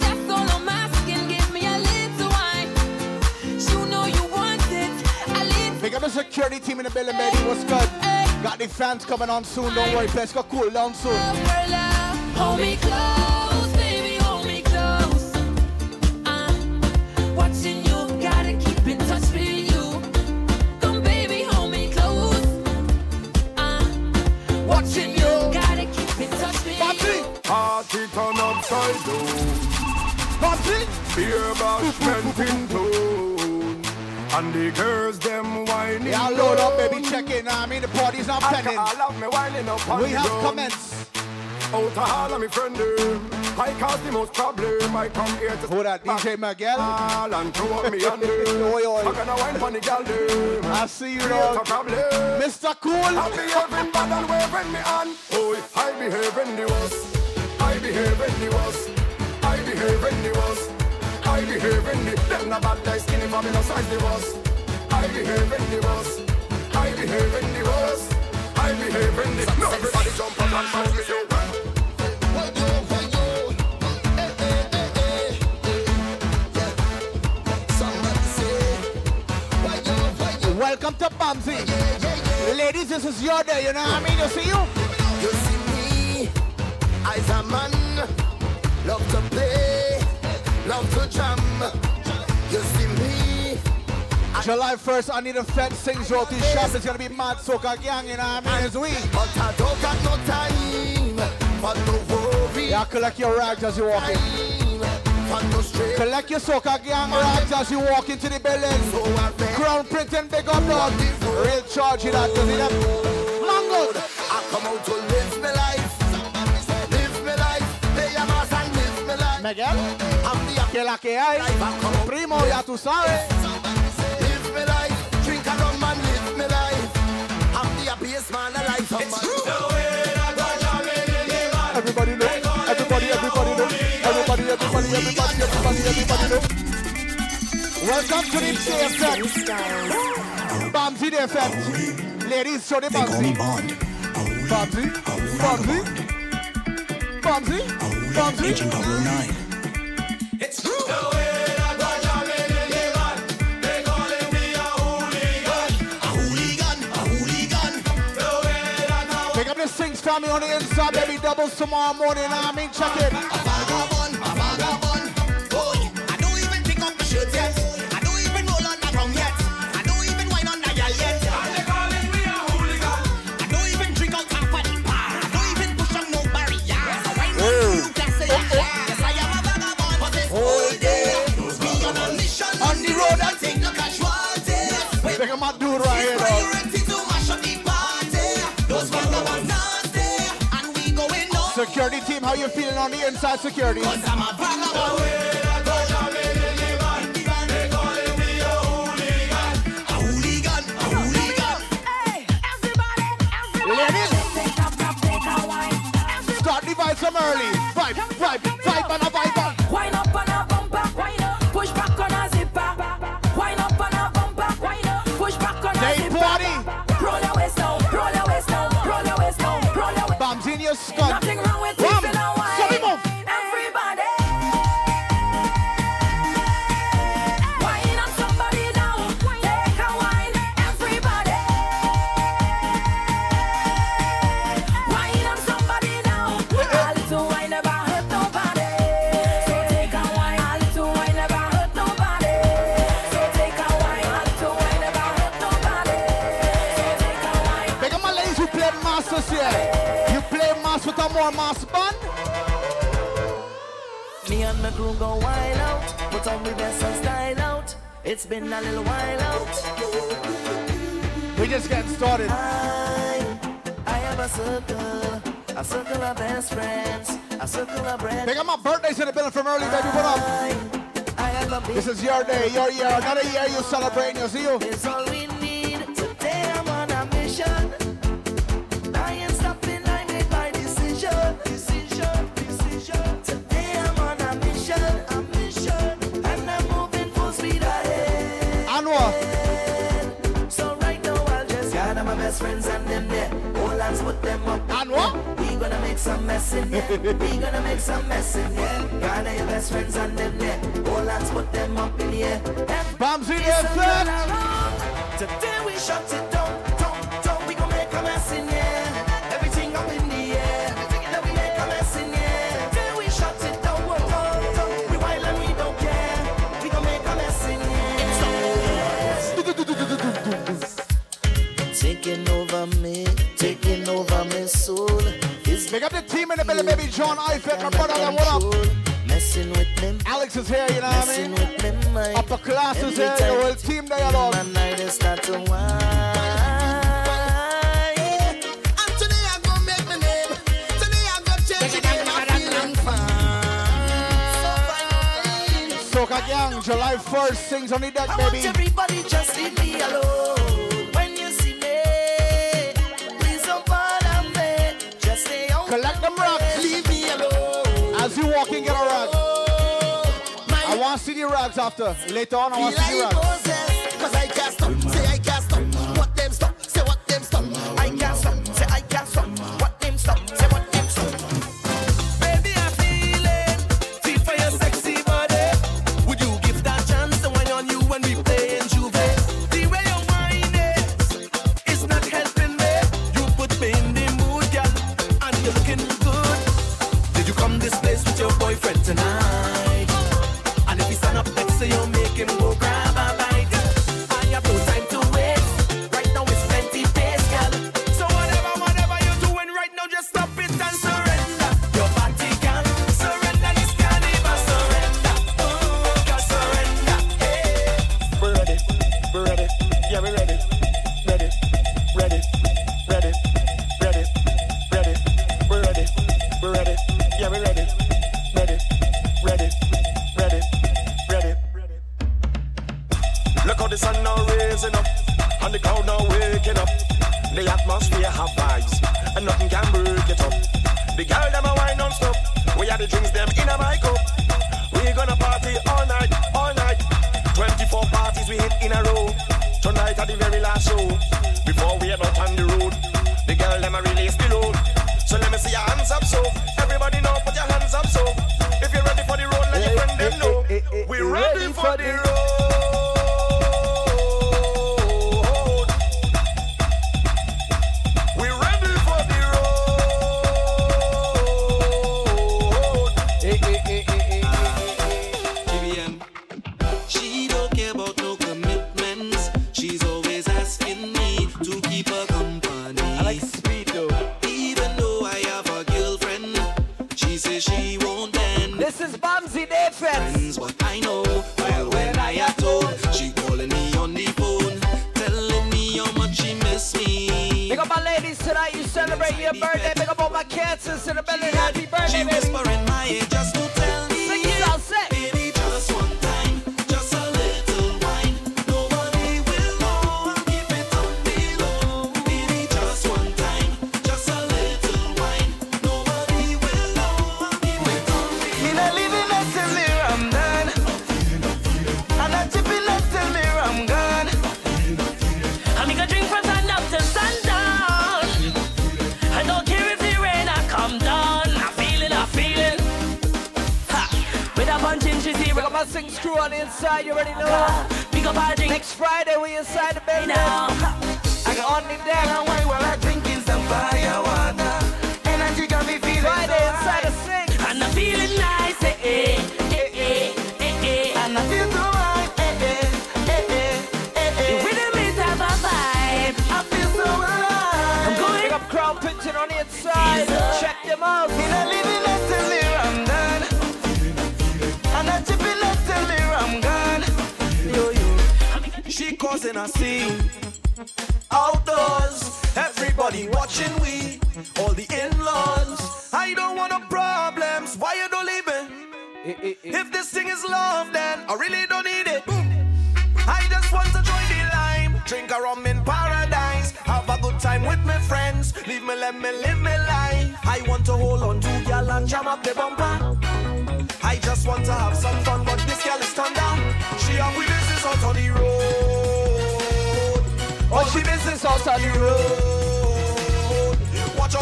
That's all I'm asking. Give me a little wine. You know you want it. A little. Big up the security team in the building, baby. What's good? Got the fans coming on soon. Don't worry, let's go cool down soon. Her love. Hold me close, baby, hold me close. I'm watching you, gotta keep in touch with you. Come, baby, hold me close. I'm watching you, gotta keep in touch with you. Party turn upside down. Party! Beer bash bent in tone. And the girls, them whining. Yeah, load up, baby, check in. I mean, the party's not pending. I love me whining up on the. We have commenced. Out of all of my friends, I cause the most problem. I come here to hold that DJ Miguel and throw up me under. I'm gonna wine for the girl. I see you now, Mr. Cool. I'm behaving bad and waving me on. Oh, I behave in the worst. I behave in the worst. I behave in the worst. I behave in the. Them not bad like skinny mommy no size the worst. I behave in the worst. I behave in the worst. I behave in the. No, everybody jump up and fight with you. Welcome to Bamsey. Ladies, this is your day, you know what I mean? You see you? You see me, I's a man. Love to play, love to jam. You see me. July 1st, I need a fed sings royalty shop. It's gonna be mad soca gang, you know what I mean? It's we. But I don't got no time, but no worry. Yeah, collect your rags as you walk in. Collect your soca gang rags as you walk into the building. Crown printing big up dog. Real charge you that does it up. Mango. I come out to live my life. Live my life. They are my sign, live my life. Miguel, I'm the que la que hay. Primo, ya tu sabes. Live my life. Drink a rum and live my life. I'm the happiest man alive. It's true. Everybody look. Everybody look. Everybody. Welcome to the FM. Bamsey the FM. Ladies, show the Bamsey. Bamsey, Bamsey, Bamsey, Bamsey. It's true. They calling me a hooligan. A hooligan, a hooligan. Pick up the Sings family on the inside, baby. Doubles tomorrow morning. I mean, check it. Security team, how you feeling on the inside, security? Cause I'm a vagabond. They calling me a hooligan. A hooligan, a hooligan. Hey, everybody, ladies, start the vibe from early. Vibe, vibe, vibe on a vibe on. Wine up on a bumper, wine up, push back on a zipper. Wine up on a bumper, wine up, push back on a zipper. They party. Roll your waist down, roll your waist down, roll your waist down, roll your waist down. Bamsey in your scut. More mass band. Me and my crew go wild out, put on my best and style out. It's been a little while out. We just getting started. I have a circle of best friends, a circle of friends. They got my birthdays in the building from early, baby. What up? I have a this is your day, your year, another year you celebrating, you see you. It's all we need. Today I'm on a mission. Today make some mess in here. We gonna make some mess in here. Ghana, your best friends and them there. All hands put them up in here. Bombs in here, sir. Today we shut it down. We gonna make a mess in here. Everything up in the air. Now we make a mess in here. Today we shut it down. We wild and we don't care. We gonna make a mess in here. Taking over me. Taking over my soul. Big up the team in the middle, baby John Ifek, my brother, what up? Messing with them. Alex is here, you know what I mean? Upper class is here, the whole team there, you know. And today I go make my name. Today I go change it and I'm feeling fine. So fine. Soca Gang, July 1st, sings on the deck, baby. I want everybody just leave me alone. Collect them rags. Leave me alone. As you walk in, get a rag. I want to see the rags after. Later on, I want to see the rags. Because I can't stop. Say I can't stop. What them stop. Say what them stop. I can't stop. Say I can't stop. What them stop. Say what them stop. Baby, I feel it. Feel for your sexy body. Would you give that chance to wine on you when we play in Juve? The way you're whining, it's not helping me. You put me in the mood, girl. You're looking good. Did you come this place with your boyfriend tonight? And if you stand up next to you, make him go grab a bite. I have no time to waste. Right now it's plenty pace, girl. So whatever you're doing right now, just stop it and surrender. Your body can surrender. You can't even surrender. Oh, girl, surrender. Hey. We're ready. Yeah, we're ready. Sun now raising up, and the crowd now waking up. The atmosphere have vibes, and nothing can break it up. The girl them a wine non-stop, we have the drinks them in a my cup. We gonna party all night. 24 parties we hit in a row. Tonight at the very last show, before we are not on the road. The girl them a release the load. So let me see your hands up, so everybody now put your hands up, so if you're ready for the road, let your friend them know. We ready for the road.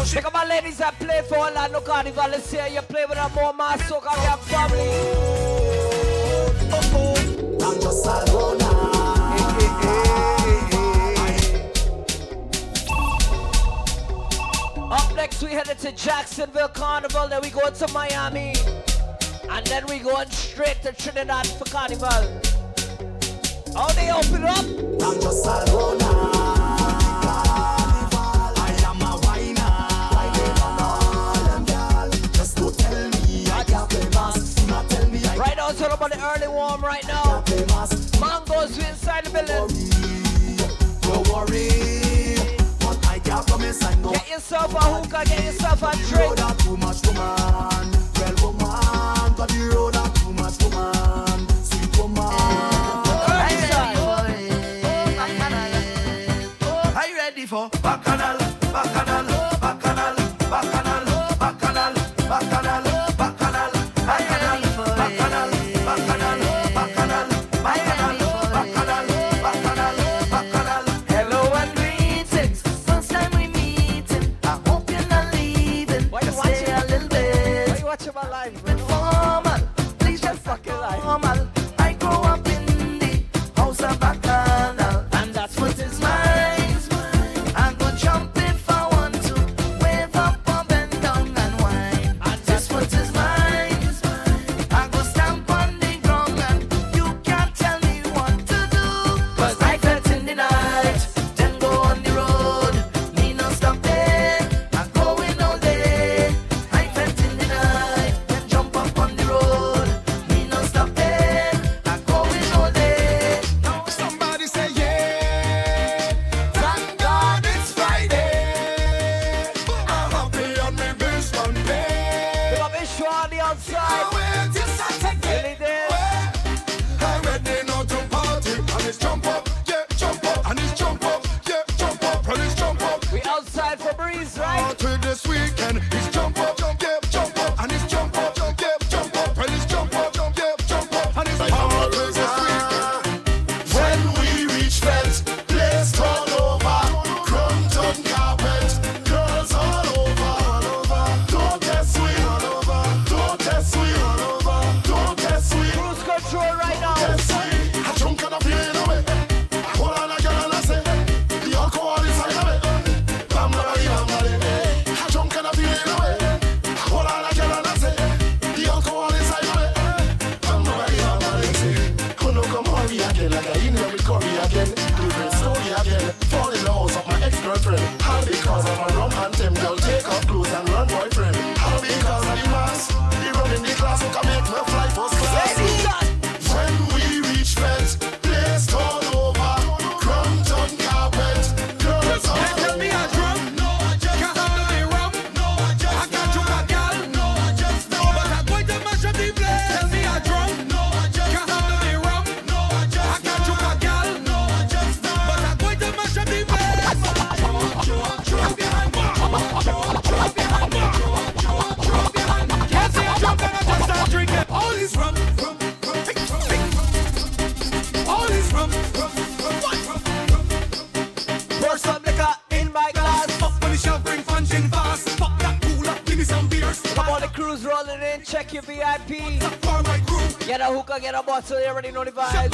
Pick up my ladies that play for Orlando Carnival. Let's hear you play with a more mass soca rap family. I'm just a loner. Up next we headed to Jacksonville Carnival, then we go to Miami. And then we going straight to Trinidad for Carnival. How they open up? I'm just a loner. Right now, it's all about the early warm right now. Mangoes, we inside the building. Don't worry, but I can't promise I know. Get yourself a hookah, get yourself a drink. Road too much woman, well woman, but the road too much woman, sweet woman. Are you ready for Bacchanal, Bacchanal, Bacchanal, Bacchanal, Bacchanal, Bacchanal? So they already know the vibe. I'm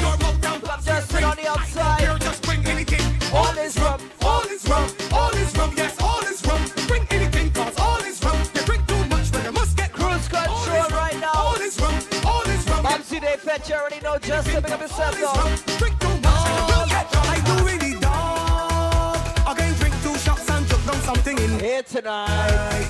just bring, on the outside. Just bring anything. All is rum, all is rum, all is rum. Yes, all is rum. Bring anything, cause all is rum. You drink too much, but you must get cruise control right now. All is rum, all is rum. Mamsie, they fetch. You already know. Just to pick up yourself though. Drink too much, I do really dog. I can drink two shots and jump down something in here tonight.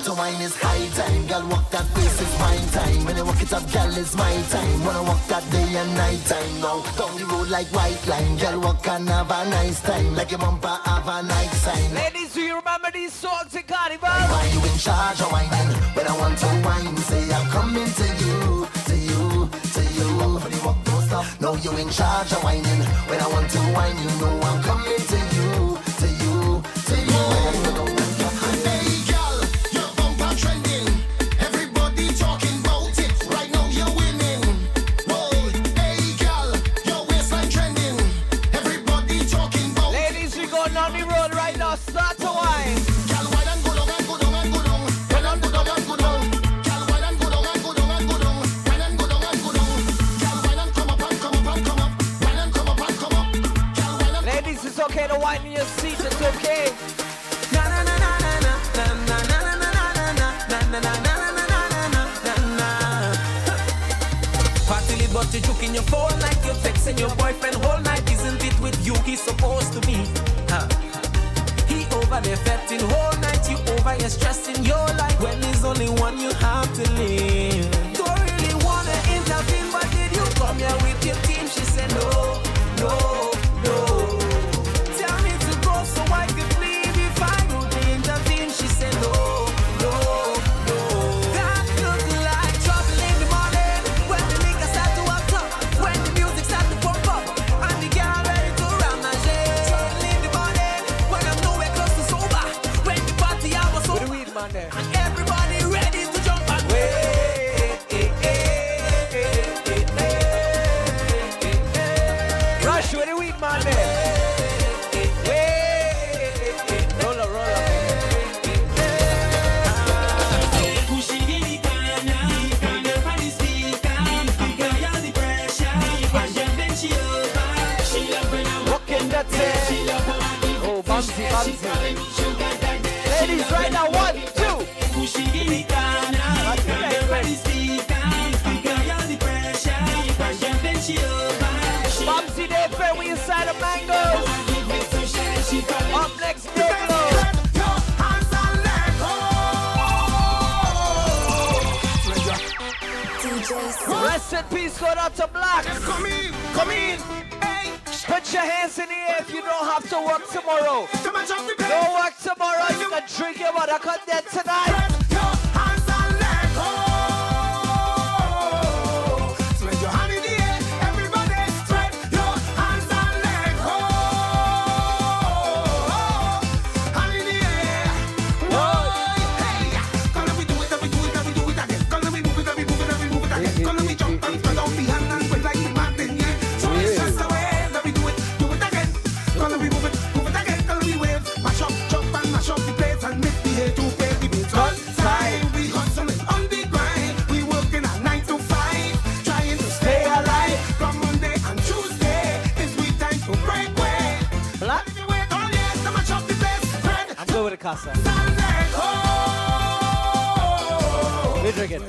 start to wine, it's high time. Girl, walk that place, it's my time. When I walk it up, girl, it's my time. Wanna walk that day and night time. Now, down the road like white line. Girl, walk and have a nice time. Like a bumper, have a night sign. Ladies, do you remember these songs in Carnival? Why you in charge of wine? When I want to wine, say I'm coming to you, to you, to you. No, you in charge of whining. When I want to whine, you know I'm coming to you, to you, to you. Hey girl, your bumper trending. Everybody talking about it. Right now you're winning. Whoa, hey girl, your waistline trending. Everybody talking about it. Ladies, we going on the road right now. Start to whine. Girl, whine and go down and go down and go down. Whine and go down and go down. Girl, whine and go down and go down and go down. Whine and go down and go down. Ladies, it's okay to whine in your seat, it's okay. Na na na na na na na na na na na na na na na na na na. Partly but you're joking your phone like you're texting your boyfriend whole night. Isn't it with you he's supposed to be? He over there fetting whole night, you over here stressing your life when there's only one you have to live. Don't really wanna intervene, but did you come here with your team? She said no. Ladies, right now, 1, 2. Bumsy Day Fair, we inside of mangoes. Up next, Miraclo. Rest in peace, go down to Black. Come in. Put your hands in the air if you don't have to work tomorrow. No work tomorrow, you can drink your water content tonight. Spread your hands and let go. Spread your hand in the air, everybody. Spread your hands and let go. Hand in the air. Hey, come on, we do it again. Come on, we move it again. Come on, we jump and spread out the hand and spread like Martin, yeah. So it's just the way. Casa. We're drinking.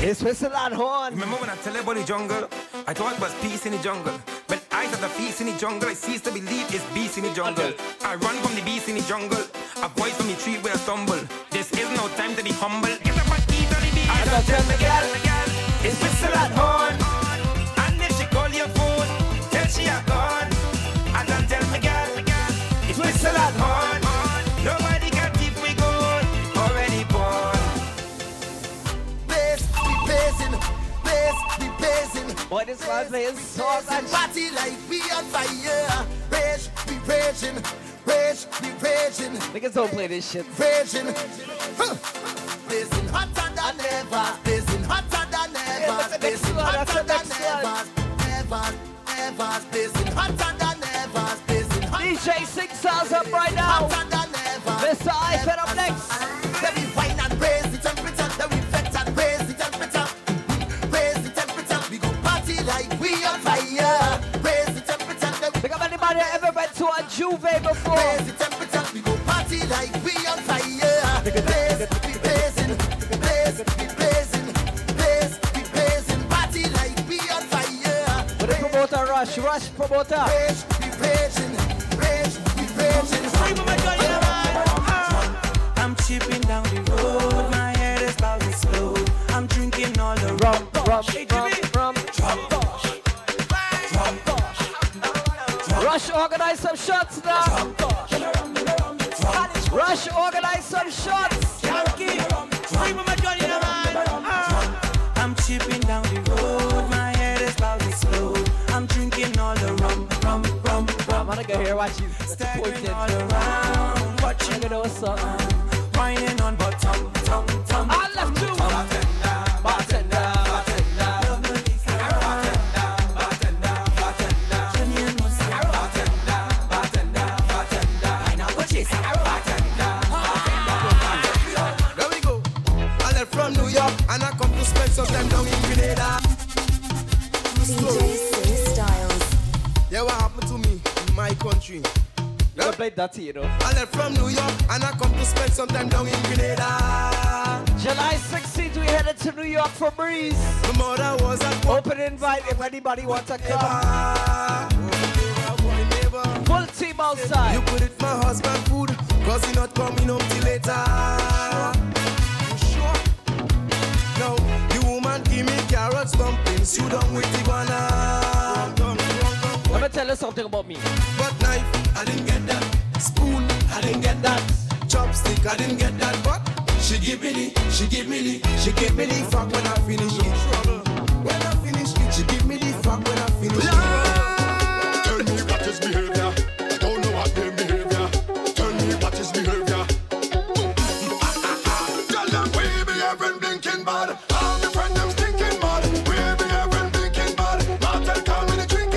It's whistle and horn. Remember when I tell everybody jungle, I thought it was peace in the jungle. When I saw the peace in the jungle, I ceased to believe it's beast in the jungle. I run from the beast in the jungle, a voice from the tree where I stumble. This is no time to be humble. Tell me, girl, it's whistle and horn. And if she call your phone, tell she a gone. And don't tell me, girl, it's whistle and horn. Nobody can keep me going, already born. Bass, we bassing, bass, we bassing. Boy, this man playing songs and party like we on fire. Rage, we raging, rage, we raging. Niggas don't play this shit. Raging, bassing hot. Blazing hotter than ever, blazing hotter than ever, blazing hotter than ever, blazing hotter. DJ 6,000 up right now. Mr. Ivan up next. Let me whine and raise the temperature. Let me flex and raise the temperature. Raise the temperature. We go party like we on fire. Raise the temperature. Think of anybody ever went to a Juve before? Raise the temperature. We go party like we on fire. Raise the temperature. Be blazing, be blazing, be blazing, rush for water. I'm chipping down the road, my head is bowing slow. I'm drinking all the rum. Rush, organize some shots now. Rush, organize some shots. I'm chipping down the road, my head is bowing slow. I'm drinking all the rum. I'm gonna go here, watch you. Staggering all around, watching the door suck. Whining on bottom. I love you. Country. Never played that, you know. I left from New York and I come to spend some time down in Grenada. July 16th, we headed to New York for Breeze. My mother was at open invite if anybody wants to come. Neighbor. Full team outside. You put it my husband food, cause he not coming home till later. You sure? No, you woman give me carrots, dumplings, you done with Ivana. Let me tell you something about me. But knife, I didn't get that. Spoon, I didn't get that. Chopstick, I didn't get that. But she give me the fuck when I finish it. When I finish it, she give me the fuck when I finish it. Tell me what is behavior. I don't know what their behavior. Tell me what is behavior. Tell them we be having blinking bad. All the friends them stinking mad. We be having blinking bad. Not tell come in the drink.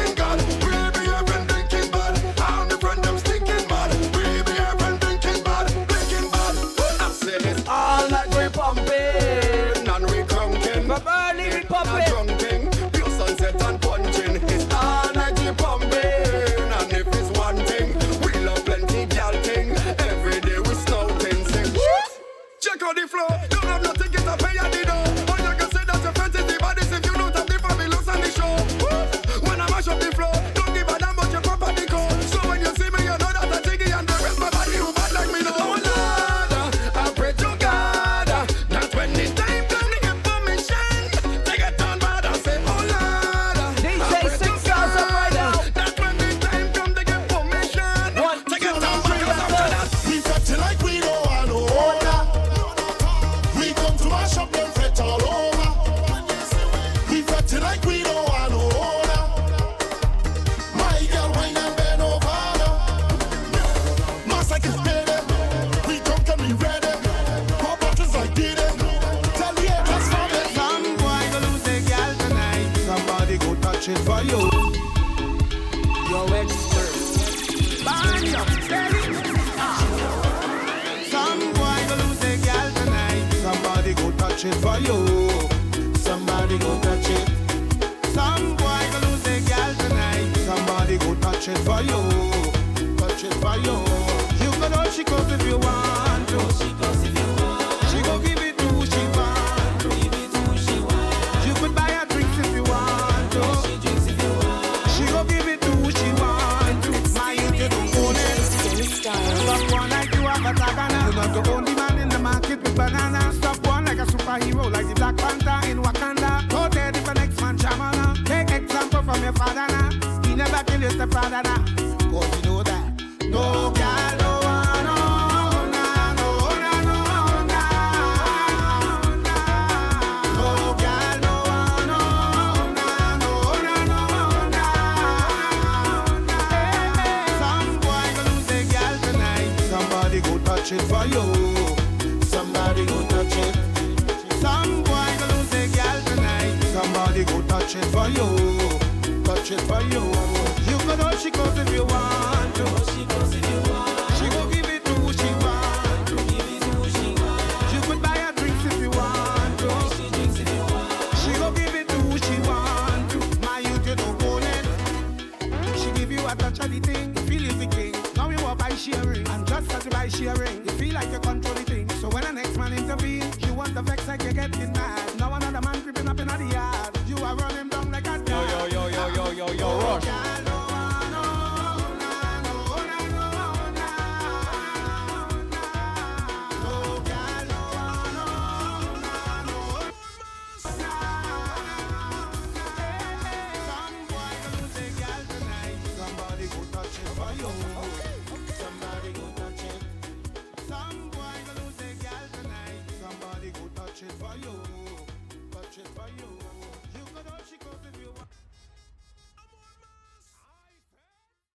You get in mad. Now another man creeping up in the yard. You are running.